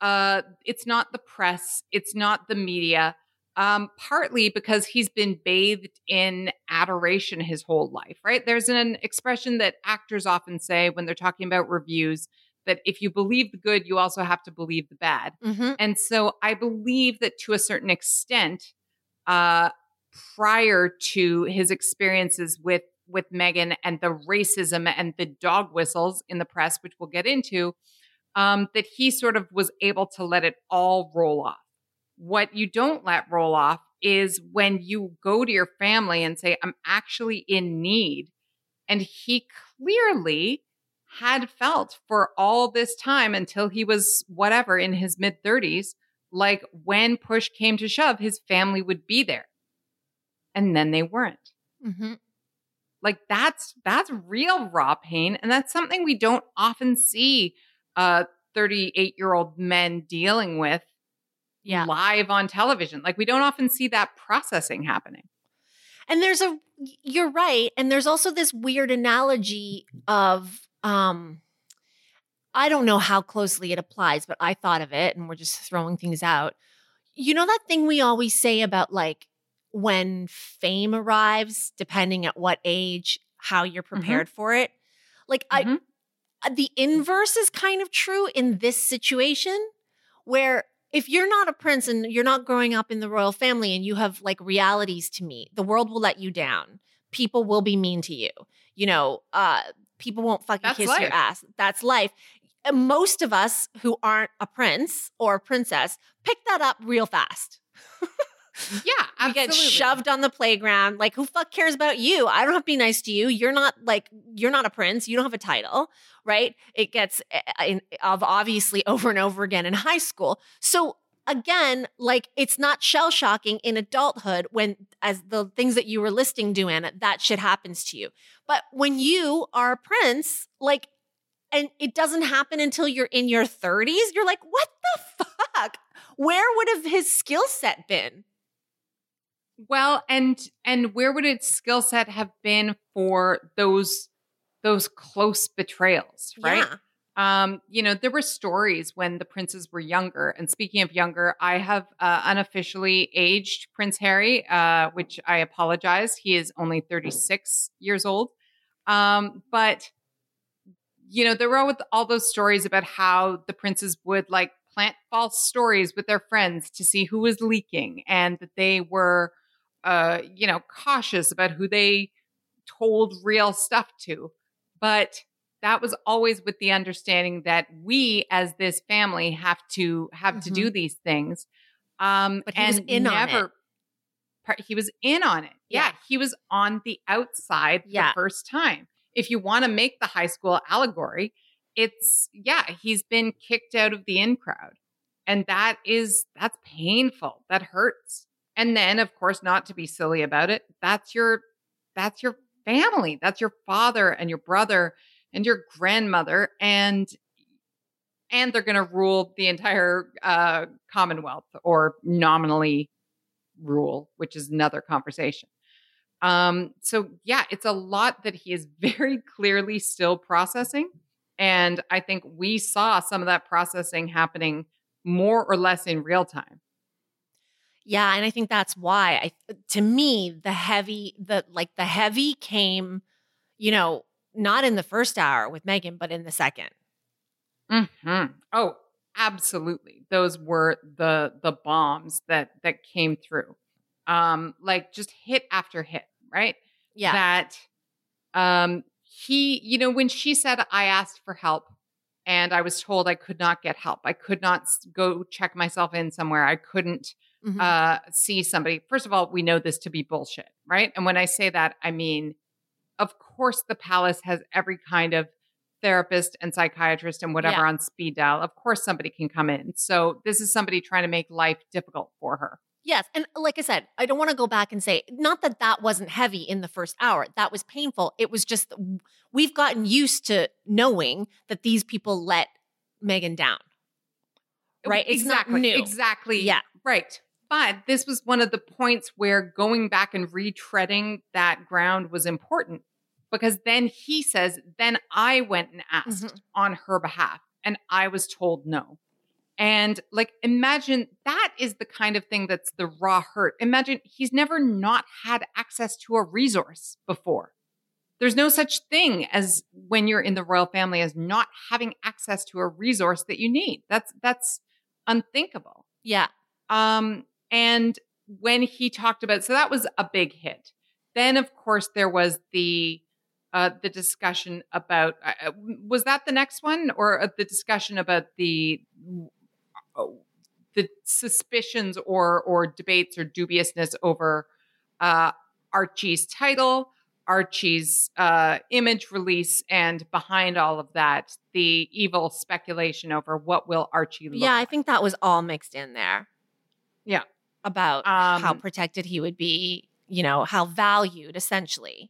press. It's not the media. Partly because he's been bathed in adoration his whole life, right? There's an expression that actors often say when they're talking about reviews, that if you believe the good, you also have to believe the bad. Mm-hmm. And so I believe that to a certain extent, prior to his experiences with Meghan and the racism and the dog whistles in the press, which we'll get into, that he sort of was able to let it all roll off. What you don't let roll off is when you go to your family and say, I'm actually in need. And he clearly had felt for all this time until he was whatever in his mid-30s, like when push came to shove, his family would be there. And then they weren't. Mm-hmm. Like that's real raw pain. And that's something we don't often see 38-year-old men dealing with live on television. Like we don't often see that processing happening. And you're right. And there's also this weird analogy of, I don't know how closely it applies, but I thought of it and we're just throwing things out. You know that thing we always say about like when fame arrives, depending at what age, how you're prepared mm-hmm. for it? Like mm-hmm. The inverse is kind of true in this situation where if you're not a prince and you're not growing up in the royal family and you have like realities to meet, the world will let you down. People will be mean to you. You know, people won't fucking kiss your ass. That's life. Most of us who aren't a prince or a princess pick that up real fast. Yeah, absolutely. We get shoved on the playground. Like, who fuck cares about you? I don't have to be nice to you. You're not a prince. You don't have a title, right? It gets obviously over and over again in high school. So again, like it's not shell shocking in adulthood when, as the things that you were listing, Diana, that shit happens to you. But when you are a prince, like, and it doesn't happen until you're in your 30s, you're like, what the fuck? Where would have his skill set been? Well, and where would its skill set have been for those close betrayals, right? Yeah. You know, there were stories when the princes were younger. And speaking of younger, I have unofficially aged Prince Harry, which I apologize. He is only 36 years old. But, you know, there were all those stories about how the princes would like plant false stories with their friends to see who was leaking, and that they were, you know, cautious about who they told real stuff to. But that was always with the understanding that we, as this family, have to do these things. But he was in on it. He was in on it. Yeah. He was on the outside the first time. If you want to make the high school allegory, it's, he's been kicked out of the in crowd. And that's painful. That hurts. And then, of course, not to be silly about it, that's your family. That's your father and your brother and your grandmother. And they're going to rule the entire Commonwealth, or nominally rule, which is another conversation. So it's a lot that he is very clearly still processing. And I think we saw some of that processing happening more or less in real time. Yeah. And I think that's why the heavy came, you know, not in the first hour with Meghan, but in the second. Mm-hmm. Oh, absolutely. Those were the bombs that came through, like just hit after hit. Right. Yeah. He, you know, when she said, I asked for help and I was told I could not get help. I could not go check myself in somewhere. I couldn't see somebody. First of all, we know this to be bullshit, right? And when I say that, I mean, of course, the palace has every kind of therapist and psychiatrist and whatever on speed dial. Of course, somebody can come in. So this is somebody trying to make life difficult for her. Yes. And like I said, I don't want to go back and say, not that that wasn't heavy in the first hour. That was painful. It was just, we've gotten used to knowing that these people let Meghan down. Right? Exactly. It's not new. Exactly. Yeah. Right. But this was one of the points where going back and retreading that ground was important, because then he says, then I went and asked on her behalf and I was told no. And like, imagine that is the kind of thing that's the raw hurt. Imagine he's never not had access to a resource before. There's no such thing as when you're in the royal family as not having access to a resource that you need. That's unthinkable. Yeah. And when he talked about, so that was a big hit. Then of course there was the discussion about, was that the next one, or the discussion about the suspicions or debates or dubiousness over Archie's title, Archie's image release, and behind all of that, the evil speculation over what will Archie look like. Yeah, I think that was all mixed in there. Yeah. About how protected he would be, you know, how valued essentially.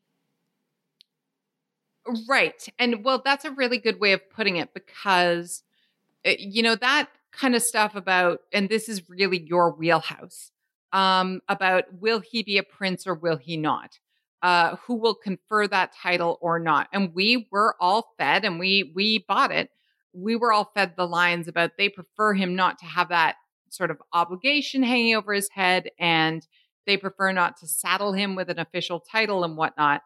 Right. And well, that's a really good way of putting it, because, you know, that kind of stuff about, and this is really your wheelhouse, about will he be a prince or will he not? Who will confer that title or not? And we were all fed, and we bought it. We were all fed the lines about they prefer him not to have that sort of obligation hanging over his head, and they prefer not to saddle him with an official title and whatnot.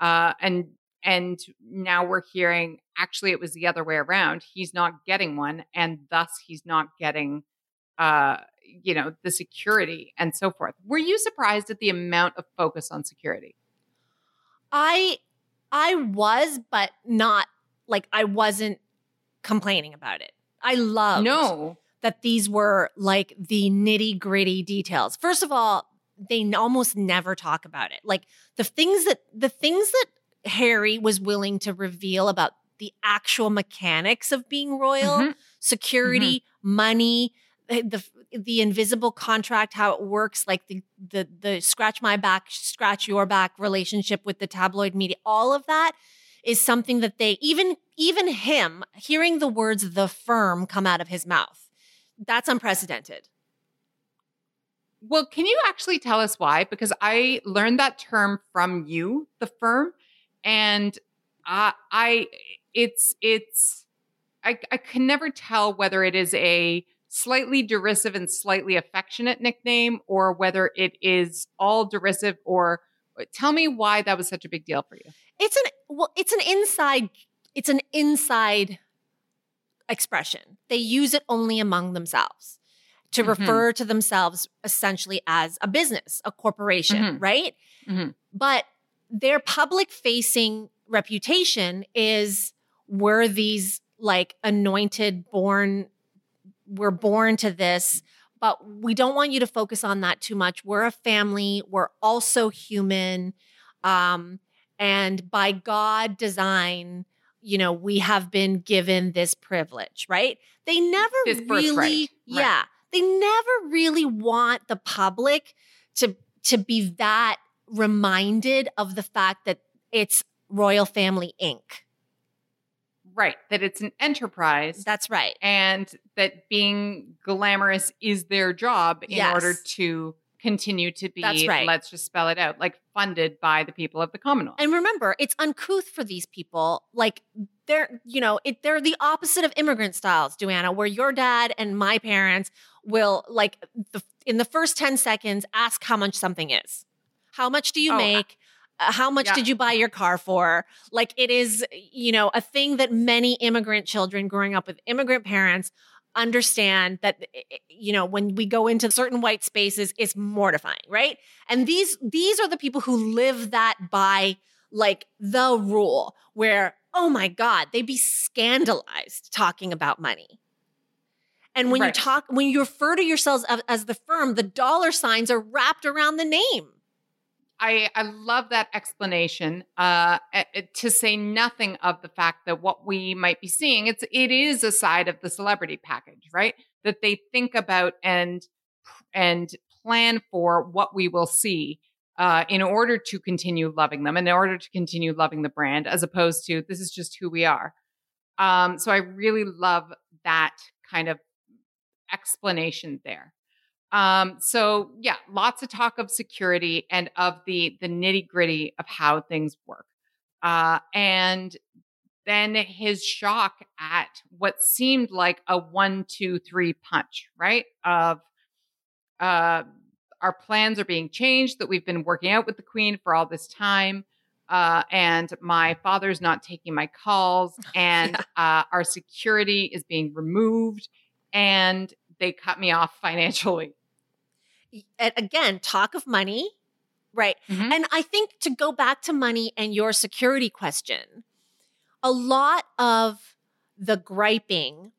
And now we're hearing, actually, it was the other way around. He's not getting one, and thus he's not getting, you know, the security and so forth. Were you surprised at the amount of focus on security? I was, but not like I wasn't complaining about it. I loved that these were like the nitty gritty details. First of all, they almost never talk about it. Like the things that Harry was willing to reveal about the actual mechanics of being royal, security, money, the invisible contract, how it works, like the scratch my back, scratch your back relationship with the tabloid media. All of that is something that they, even him, hearing the words "the firm" come out of his mouth, that's unprecedented. Well, can you actually tell us why? Because I learned that term from you, the firm. And it's I can never tell whether it is a slightly derisive and slightly affectionate nickname or whether it is all derisive. Or tell me why that was such a big deal for you. It's an inside expression. They use it only among themselves to refer to themselves essentially as a business, a corporation, right? But their public facing reputation is, we're these like anointed, we're born to this, but we don't want you to focus on that too much. We're a family. We're also human. And by God design, you know, we have been given this privilege, right? They never they never really want the public to be that reminded of the fact that it's Royal Family Inc. Right, that it's an enterprise. That's right. And that being glamorous is their job in order to continue to be, let's just spell it out, like funded by the people of the Commonwealth. And remember, it's uncouth for these people. Like they're the opposite of immigrant styles, Duana, where your dad and my parents will like in the first 10 seconds ask how much something is. How much do you make? How much did you buy your car for? Like, it is, you know, a thing that many immigrant children growing up with immigrant parents understand that, you know, when we go into certain white spaces, it's mortifying, right? And these are the people who live that by like the rule where, oh my God, they'd be scandalized talking about money. And when you talk, when you refer to yourselves as the firm, the dollar signs are wrapped around the name. I love that explanation, to say nothing of the fact that what we might be seeing, it is a side of the celebrity package, right? That they think about and plan for what we will see in order to continue loving them, in order to continue loving the brand, as opposed to this is just who we are. So I really love that kind of explanation there. So yeah, lots of talk of security and of the nitty gritty of how things work. And then his shock at what seemed like a 1-2-3 punch, right? Of, our plans are being changed that we've been working out with the Queen for all this time. And my father's not taking my calls and, our security is being removed and they cut me off financially. And again, talk of money, right? And I think to go back to money and your security question, a lot of the griping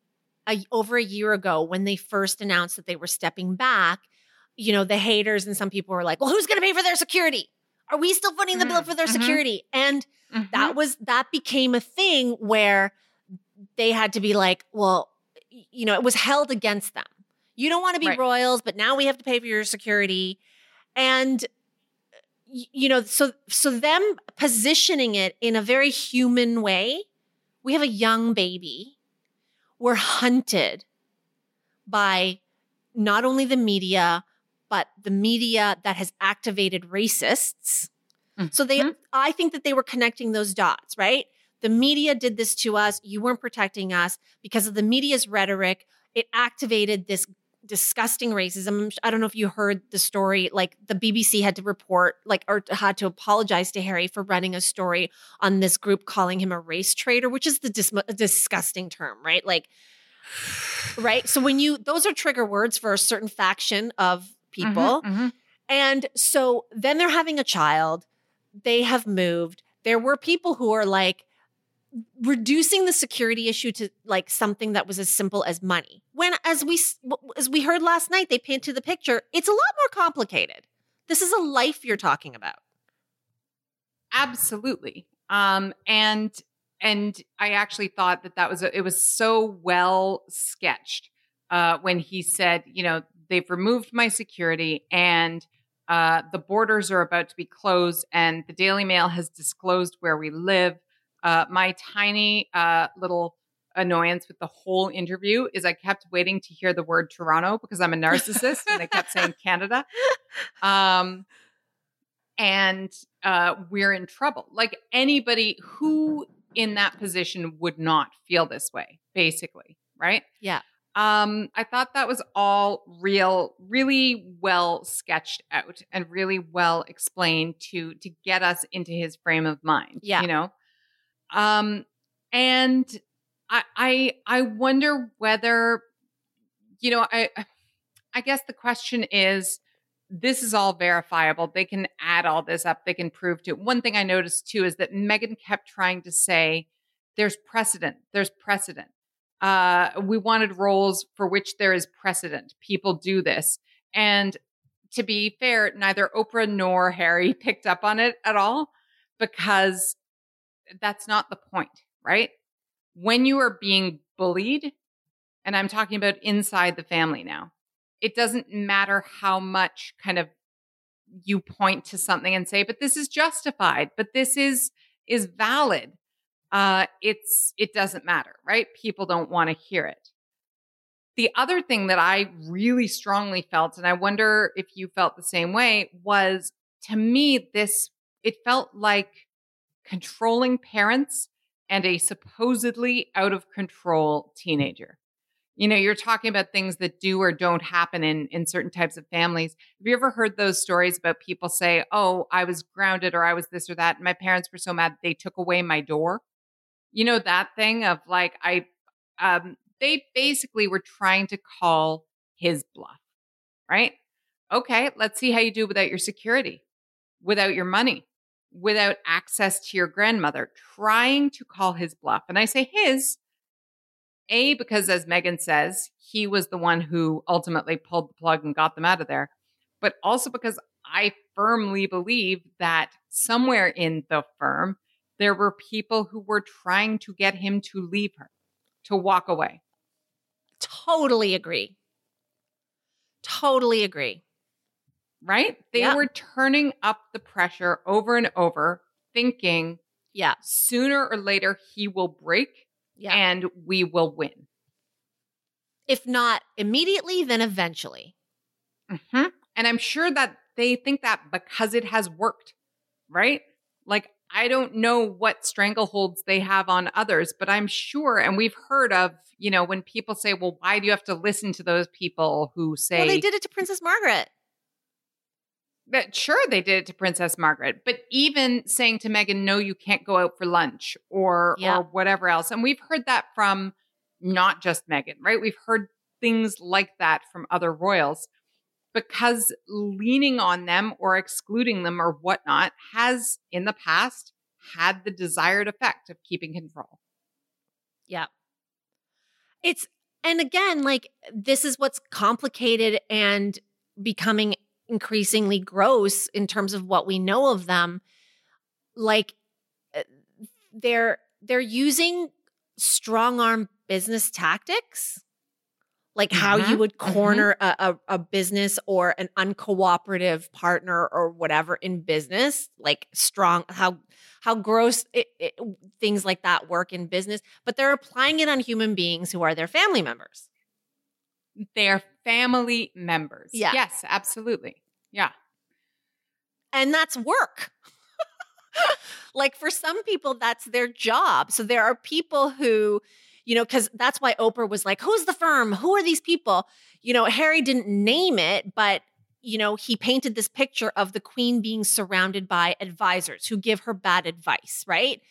over a year ago when they first announced that they were stepping back, you know, the haters and some people were like, well, who's going to pay for their security? Are we still footing the bill for their security? And that became a thing where they had to be like, well, you know, it was held against them. You don't want to be royals, but now we have to pay for your security. And, you know, so them positioning it in a very human way, we have a young baby. We're hunted by not only the media, but the media that has activated racists. So I think that they were connecting those dots, right? The media did this to us. You weren't protecting us because of the media's rhetoric. It activated this disgusting racism. I don't know if you heard the story, like the BBC had to report, like, or had to apologize to Harry for running a story on this group calling him a race traitor, which is the disgusting term, right? Like, right. So when those are trigger words for a certain faction of people. And so then they're having a child. They have moved. There were people who are like, reducing the security issue to like something that was as simple as money. When, as we heard last night, they painted the picture, it's a lot more complicated. This is a life you're talking about. Absolutely. And I actually thought it was so well sketched when he said, you know, they've removed my security and the borders are about to be closed and the Daily Mail has disclosed where we live. My tiny little annoyance with the whole interview is I kept waiting to hear the word Toronto because I'm a narcissist and they kept saying Canada. And we're in trouble. Like anybody who in that position would not feel this way, basically, right? Yeah. I thought that was all really well sketched out and really well explained to get us into his frame of mind. Yeah. You know? And I wonder whether, you know, I guess the question is, this is all verifiable. They can add all this up. They can prove to it. One thing I noticed too is that Meghan kept trying to say, there's precedent. There's precedent. We wanted roles for which there is precedent. People do this. And to be fair, neither Oprah nor Harry picked up on it at all, because that's not the point, right? When you are being bullied, and I'm talking about inside the family now, it doesn't matter how much kind of you point to something and say, but this is justified, but this is valid. It doesn't matter, right? People don't want to hear it. The other thing that I really strongly felt, and I wonder if you felt the same way, was to me, it felt like controlling parents and a supposedly out of control teenager. You know, you're talking about things that do or don't happen in certain types of families. Have you ever heard those stories about people say, oh, I was grounded or I was this or that, and my parents were so mad they took away my door? You know, that thing of like, they basically were trying to call his bluff, right? Okay, let's see how you do without your security, without your money, without access to your grandmother, trying to call his bluff. And I say his, A, because as Meghan says, he was the one who ultimately pulled the plug and got them out of there. But also because I firmly believe that somewhere in the firm, there were people who were trying to get him to leave her, to walk away. Totally agree. Right? They were turning up the pressure over and over, thinking, sooner or later he will break. Yeah. And we will win. If not immediately, then eventually. Mm-hmm. And I'm sure that they think that because it has worked, right? Like, I don't know what strangleholds they have on others, but I'm sure, and we've heard of, you know, when people say, well, why do you have to listen to those people who say... Well, they did it to Princess Margaret. But sure, they did it to Princess Margaret, but even saying to Meghan, no, you can't go out for lunch or whatever else. And we've heard that from not just Meghan, right? We've heard things like that from other royals, because leaning on them or excluding them or whatnot has in the past had the desired effect of keeping control. Yeah. And again, like, this is what's complicated and becoming increasingly gross in terms of what we know of them. Like, they're using strong arm business tactics, like how you would corner a business or an uncooperative partner or whatever in business, like strong, how gross things like that work in business, but they're applying it on human beings who are their family members. Their family members. Yeah. Yes, absolutely. Yeah. And that's work. Like, for some people, that's their job. So there are people who, you know, because that's why Oprah was like, who's the firm? Who are these people? You know, Harry didn't name it, but, you know, he painted this picture of the Queen being surrounded by advisors who give her bad advice, right?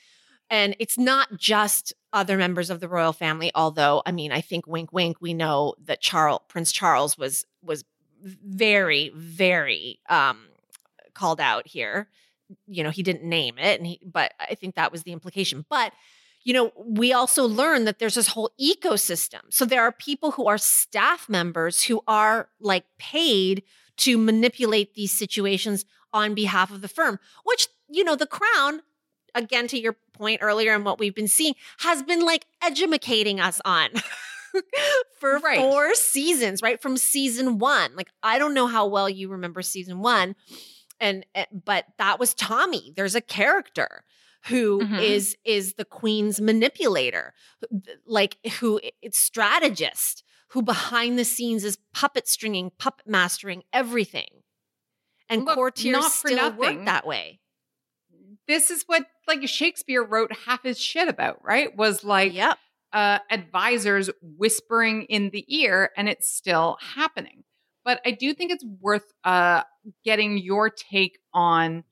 And it's not just other members of the royal family, although, I mean, I think, wink, wink, we know that Prince Charles was very, very called out here. You know, he didn't name it, but I think that was the implication. But, you know, we also learned that there's this whole ecosystem. So there are people who are staff members who are, like, paid to manipulate these situations on behalf of the firm, which, you know, the Crown, again, to your point earlier and what we've been seeing, has been, like, edumacating us on for 4 seasons, right? From season 1. Like, I don't know how well you remember season 1, but that was Tommy. There's a character who is the Queen's manipulator, like, who it's strategist, who behind the scenes is puppet stringing, puppet mastering everything. And courtiers still work that way. this is what like Shakespeare wrote half his shit about, right? Was like advisors whispering in the ear, and it's still happening. But I do think it's worth getting your take on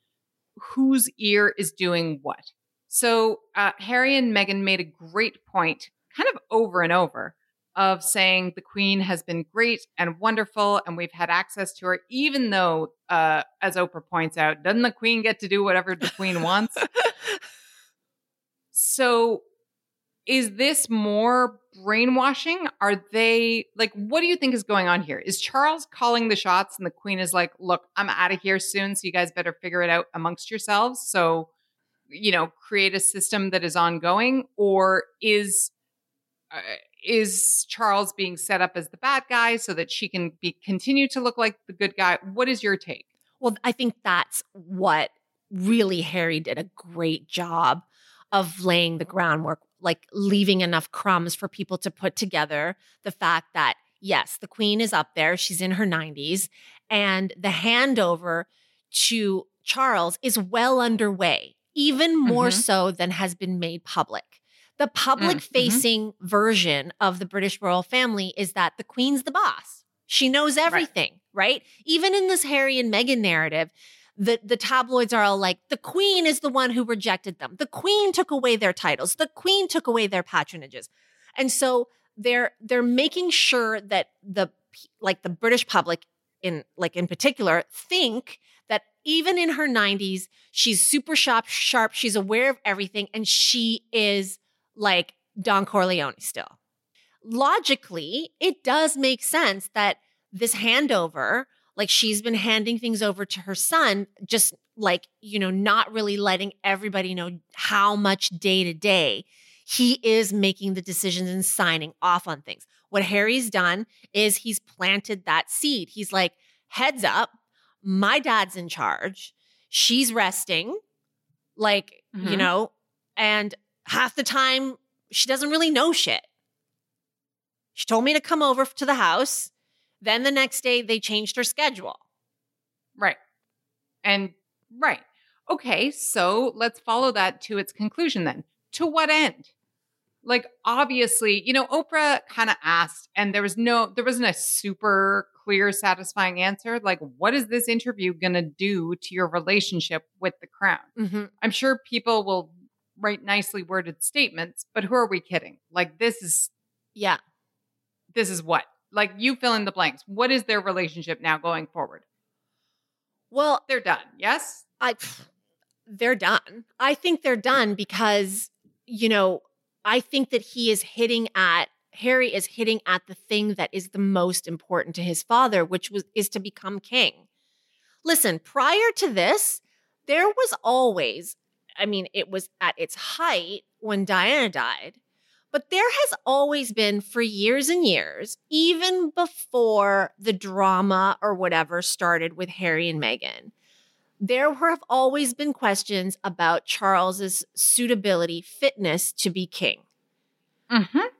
whose ear is doing what. So Harry and Meghan made a great point kind of over and over of saying the Queen has been great and wonderful and we've had access to her, even though, as Oprah points out, doesn't the Queen get to do whatever the Queen wants? So is this more brainwashing? Are they like, what do you think is going on here? Is Charles calling the shots and the Queen is like, look, I'm out of here soon, so you guys better figure it out amongst yourselves. So, you know, create a system that is ongoing. Or is Charles being set up as the bad guy so that she can be continue to look like the good guy? What is your take? Well, I think that's what really Harry did a great job of laying the groundwork, like leaving enough crumbs for people to put together the fact that, yes, the Queen is up there. She's in her 90s. And the handover to Charles is well underway, even more so than has been made public. The public-facing version of the British royal family is that the Queen's the boss. She knows everything, right? Even in this Harry and Meghan narrative, the tabloids are all like, the Queen is the one who rejected them. The Queen took away their titles. The Queen took away their patronages. And so they're making sure that the British public in particular think that even in her 90s, she's super sharp, she's aware of everything, and she is like Don Corleone still. Logically, it does make sense that this handover, like she's been handing things over to her son, just like, you know, not really letting everybody know how much day to day he is making the decisions and signing off on things. What Harry's done is he's planted that seed. He's like, heads up, my dad's in charge. She's resting, like, you know, and half the time, she doesn't really know shit. She told me to come over to the house. Then the next day, they changed her schedule. Right. Okay, so let's follow that to its conclusion then. To what end? Like, obviously, you know, Oprah kind of asked, and there wasn't a super clear, satisfying answer. Like, what is this interview going to do to your relationship with the Crown? I'm sure people will write nicely worded statements, but who are we kidding? Like, this is what? Like, you fill in the blanks. What is their relationship now going forward? Well, they're done. Yes? They're done. I think they're done because, you know, I think that Harry is hitting at the thing that is the most important to his father, which is to become king. Listen, prior to this, there was always, I mean, it was at its height when Diana died, but there has always been for years and years, even before the drama or whatever started with Harry and Meghan, there have always been questions about Charles's suitability, fitness to be king.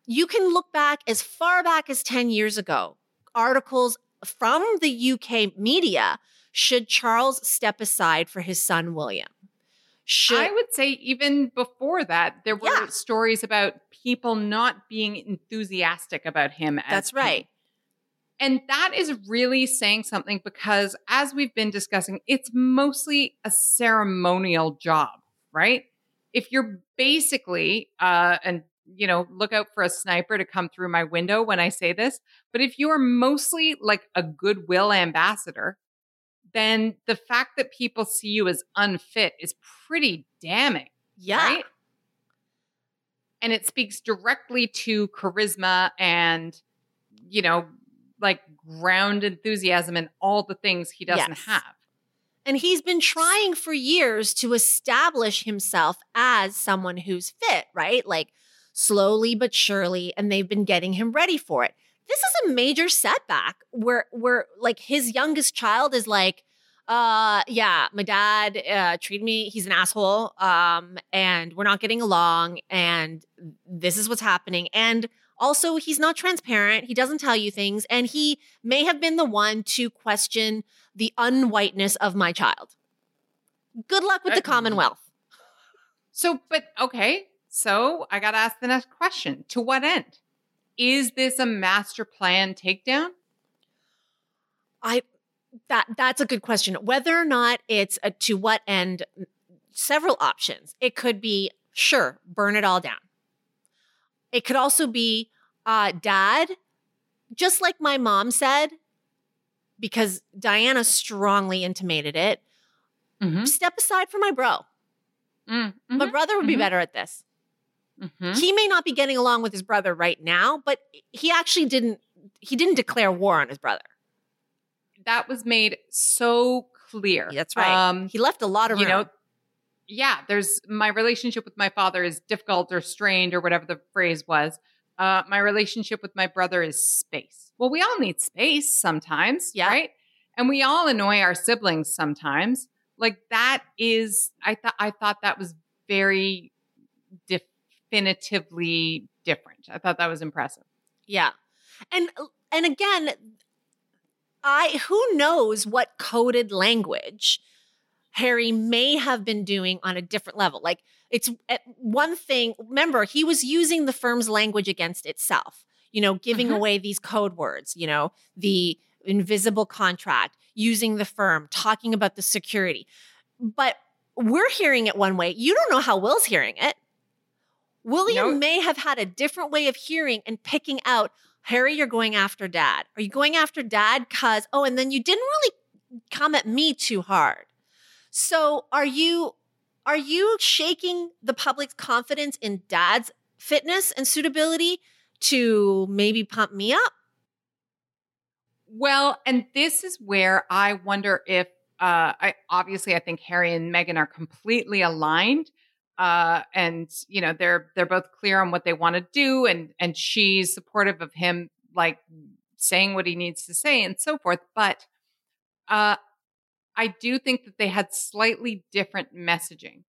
You can look back as far back as 10 years ago, articles from the UK media, should Charles step aside for his son, William? I would say even before that, there were stories about people not being enthusiastic about him. That's right. And that is really saying something because, as we've been discussing, it's mostly a ceremonial job, right? If you're basically, and you know, look out for a sniper to come through my window when I say this, but if you are mostly like a goodwill ambassador, then the fact that people see you as unfit is pretty damning. Right? And it speaks directly to charisma and, you know, like ground enthusiasm and all the things he doesn't have. And he's been trying for years to establish himself as someone who's fit, right? Like slowly but surely, and they've been getting him ready for it. This is a major setback where like his youngest child is like, my dad treated me. He's an asshole. And we're not getting along. And this is what's happening. And also he's not transparent. He doesn't tell you things. And he may have been the one to question the unwhiteness of my child. Good luck with the Commonwealth. So, but okay, so I got to ask the next question. To what end? Is this a master plan takedown? That's a good question. Whether or not it's a to what end, several options. It could be, sure, burn it all down. It could also be, Dad, just like my mom said, because Diana strongly intimated it, step aside for my bro. My brother would be better at this. He may not be getting along with his brother right now, but he actually didn't declare war on his brother. That was made so clear. That's right. He left a lot of room. You know, yeah, there's my relationship with my father is difficult or strained or whatever the phrase was. My relationship with my brother is space. Well, we all need space sometimes, right? And we all annoy our siblings sometimes. Like that is, I thought that was very definitively different. I thought that was impressive. Yeah. And again, who knows what coded language Harry may have been doing on a different level. Like it's one thing, remember, he was using the firm's language against itself, you know, giving away these code words, you know, the invisible contract, using the firm, talking about the security. But we're hearing it one way. You don't know how Will's hearing it. William may have had a different way of hearing and picking out, Harry, you're going after Dad. Are you going after Dad? Cause, oh, and then you didn't really come at me too hard. So are you shaking the public's confidence in Dad's fitness and suitability to maybe pump me up? Well, and this is where I wonder if, I think Harry and Meghan are completely aligned. And you know, they're both clear on what they want to do, and she's supportive of him, like saying what he needs to say and so forth. But, I do think that they had slightly different messaging.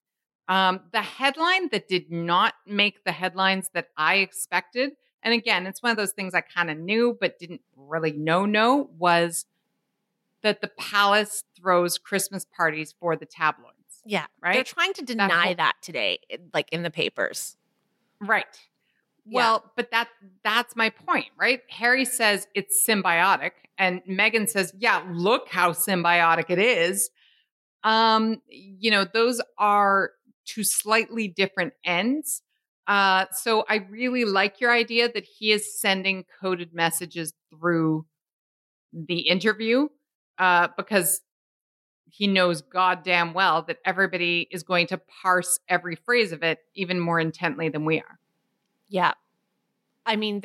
The headline that did not make the headlines that I expected. And again, it's one of those things I kind of knew, but didn't really know was that the palace throws Christmas parties for the tabloids. Yeah, right. They're trying to deny that today, like in the papers. Right. Yeah. Well, but that's my point, right? Harry says it's symbiotic, and Meghan says, yeah, look how symbiotic it is. You know, those are two slightly different ends. So I really like your idea that he is sending coded messages through the interview, because he knows goddamn well that everybody is going to parse every phrase of it even more intently than we are. Yeah. I mean,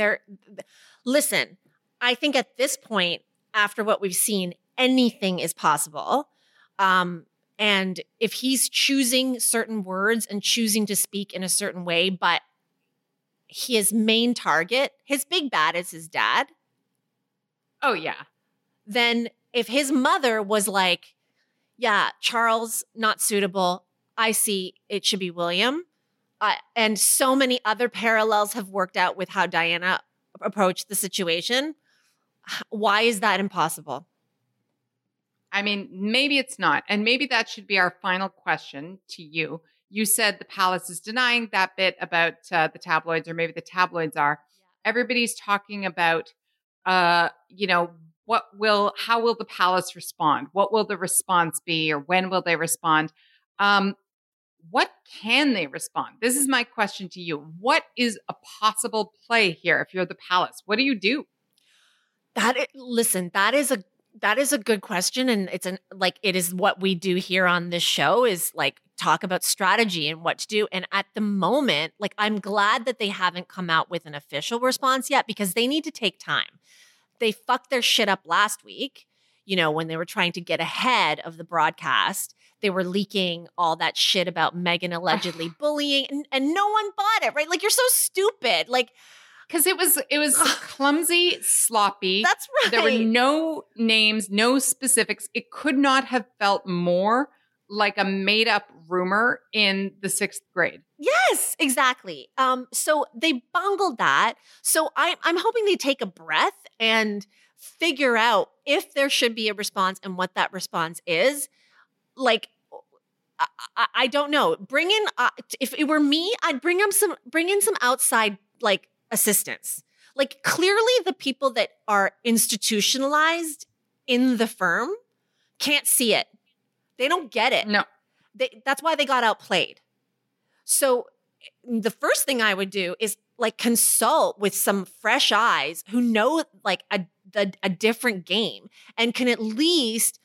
listen, I think at this point, after what we've seen, anything is possible. And if he's choosing certain words and choosing to speak in a certain way, but his main target, his big bad is his dad. Oh, yeah. Then if his mother was like, yeah, Charles, not suitable. I see it should be William. And so many other parallels have worked out with how Diana approached the situation. Why is that impossible? I mean, maybe it's not. And maybe that should be our final question to you. You said the palace is denying that bit about the tabloids, or maybe the tabloids are. Yeah. Everybody's talking about, you know, how will the palace respond? What will the response be, or when will they respond? What can they respond? This is my question to you. What is a possible play here if you're the palace? What do you do? That is a good question, and it is what we do here on this show is like talk about strategy and what to do. And at the moment, like I'm glad that they haven't come out with an official response yet, because they need to take time. They fucked their shit up last week, you know, when they were trying to get ahead of the broadcast. They were leaking all that shit about Meghan allegedly bullying, and no one bought it, right? Like, you're so stupid. Like, because it was clumsy, sloppy. That's right. There were no names, no specifics. It could not have felt more like a made up rumor in the sixth grade. Yes, exactly. So they bungled that. So I'm hoping they take a breath and figure out if there should be a response and what that response is. Like, I don't know. Bring in, if it were me, I'd bring in some outside like assistance. Like clearly the people that are institutionalized in the firm can't see it. They don't get it. No. That's why they got outplayed. So the first thing I would do is like consult with some fresh eyes who know like a different game and can at least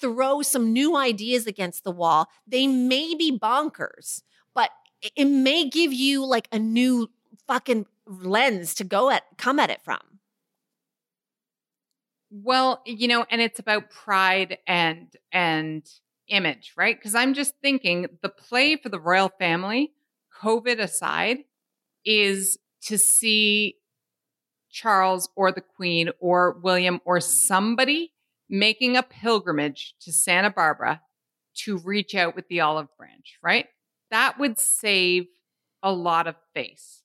throw some new ideas against the wall. They may be bonkers, but it may give you like a new fucking lens to come at it from. Well, you know, and it's about pride and image, right? Because I'm just thinking the play for the royal family, COVID aside, is to see Charles or the Queen or William or somebody making a pilgrimage to Santa Barbara to reach out with the olive branch, right? That would save a lot of face.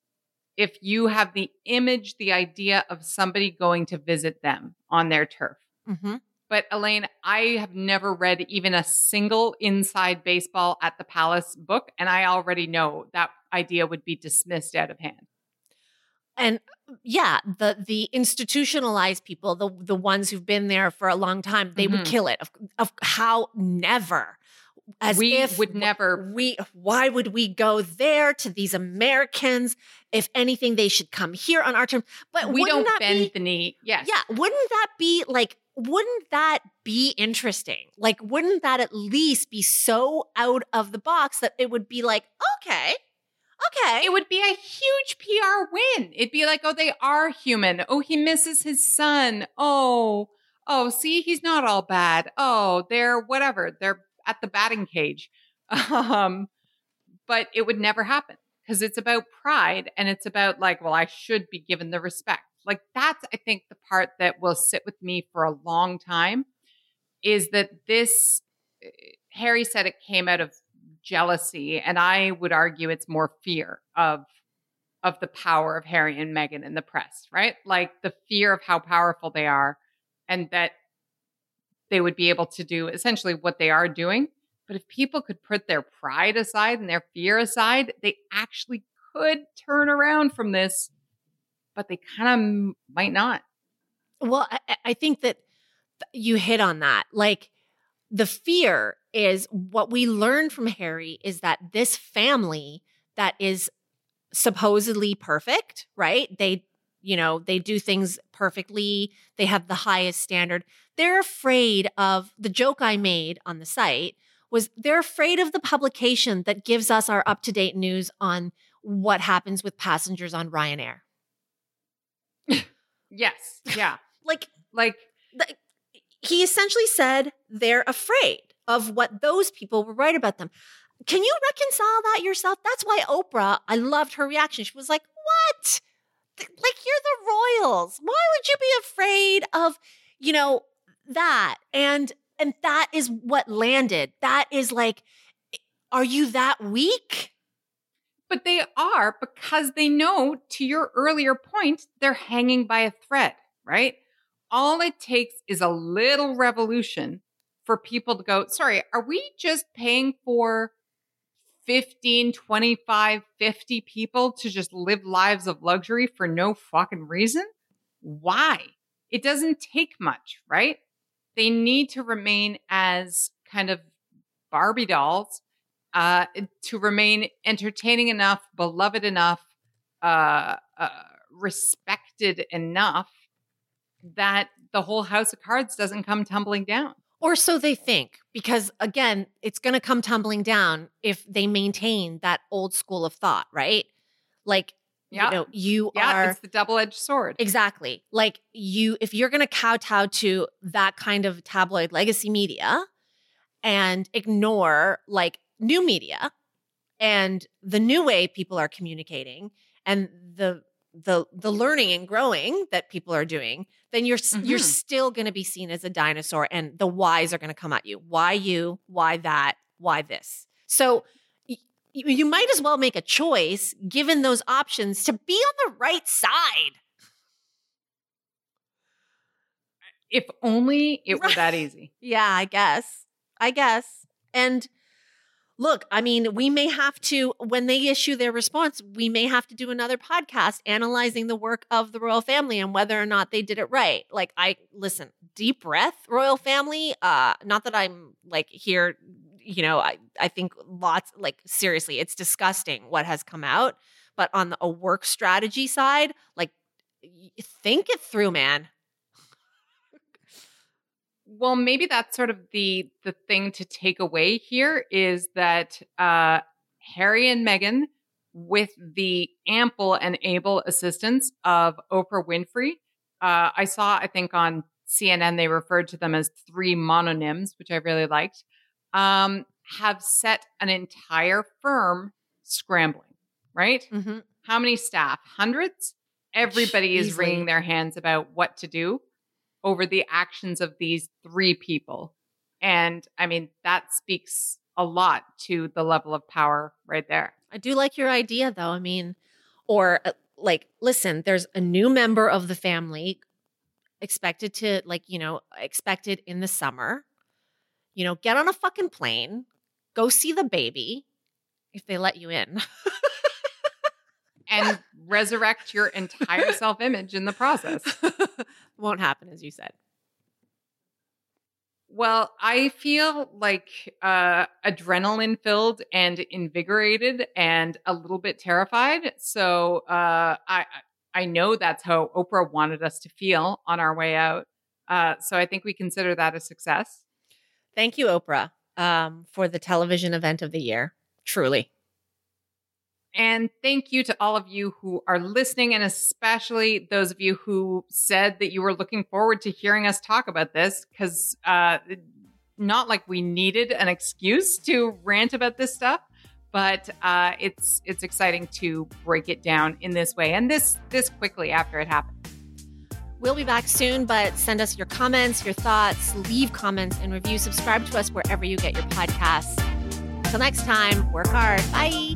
If you have the image, the idea of somebody going to visit them on their turf. Mm-hmm. But Elaine, I have never read even a single Inside Baseball at the Palace book. And I already know that idea would be dismissed out of hand. And yeah, the institutionalized people, the ones who've been there for a long time, they mm-hmm. would kill it. Never. As we if would never. Why would we go there to these Americans? If anything, they should come here on our terms. But we don't bend the knee. Yes. Yeah. Wouldn't that be interesting? Like, wouldn't that at least be so out of the box that it would be like, okay. It would be a huge PR win. It'd be like, oh, they are human. Oh, he misses his son. Oh, see, he's not all bad. Oh, they're whatever. They're at the batting cage. But it would never happen because it's about pride and it's about like, well, I should be given the respect. Like that's, I think, the part that will sit with me for a long time is that this, Harry said it came out of jealousy. And I would argue it's more fear of the power of Harry and Meghan in the press, right? Like the fear of how powerful they are and that they would be able to do essentially what they are doing. But if people could put their pride aside and their fear aside, they actually could turn around from this, but they kind of might not. Well, I think that you hit on that. Like the fear is what we learned from Harry is that this family that is supposedly perfect, right? They do things perfectly. They have the highest standard. They're afraid of the joke I made on the site was they're afraid of the publication that gives us our up-to-date news on what happens with passengers on Ryanair. Yes. Yeah. like he essentially said they're afraid of what those people will write about them. Can you reconcile that yourself? That's why Oprah, I loved her reaction. She was like, what? Like, you're the royals. Why would you be afraid of, you know, that? And that is what landed. That is like, are you that weak? But they are because they know, to your earlier point, they're hanging by a thread, right? All it takes is a little revolution for people to go, sorry, are we just paying for 15, 25, 50 people to just live lives of luxury for no fucking reason? Why? It doesn't take much, right? They need to remain as kind of Barbie dolls to remain entertaining enough, beloved enough, respected enough that the whole house of cards doesn't come tumbling down. Or so they think, because again, it's going to come tumbling down if they maintain that old school of thought, right? Like, yeah. you know, it's the double-edged sword. Exactly. Like if you're going to kowtow to that kind of tabloid legacy media and ignore like new media and the new way people are communicating and the learning and growing that people are doing, then you're still going to be seen as a dinosaur and the whys are going to come at you. Why you? Why that? Why this? So you might as well make a choice, given those options, to be on the right side. If only it were that easy. Yeah, I guess. And look, I mean, we may have to, when they issue their response, we may have to do another podcast analyzing the work of the royal family and whether or not they did it right. Like, I listen, deep breath, royal family. Not that I'm like here, you know, I think lots, like seriously, it's disgusting what has come out. But on the, a work strategy side, like think it through, man. Well, maybe that's sort of the thing to take away here is that Harry and Meghan, with the ample and able assistance of Oprah Winfrey, I saw, I think on CNN, they referred to them as three mononyms, which I really liked, have set an entire firm scrambling, right? Mm-hmm. How many staff? Hundreds? Everybody is wringing their hands about what to do over the actions of these three people. And I mean, that speaks a lot to the level of power right there. I do like your idea though. I mean, or like, listen, there's a new member of the family expected to like, you know, expected in the summer, you know, get on a fucking plane, go see the baby if they let you in. And resurrect your entire self-image in the process. Won't happen, as you said. Well, I feel like adrenaline-filled and invigorated and a little bit terrified. So I know that's how Oprah wanted us to feel on our way out. So I think we consider that a success. Thank you, Oprah, for the television event of the year. Truly. And thank you to all of you who are listening, and especially those of you who said that you were looking forward to hearing us talk about this, because not like we needed an excuse to rant about this stuff, but it's exciting to break it down in this way and this quickly after it happened. We'll be back soon, but send us your comments, your thoughts, leave comments and reviews. Subscribe to us wherever you get your podcasts. Till next time, work hard. Bye.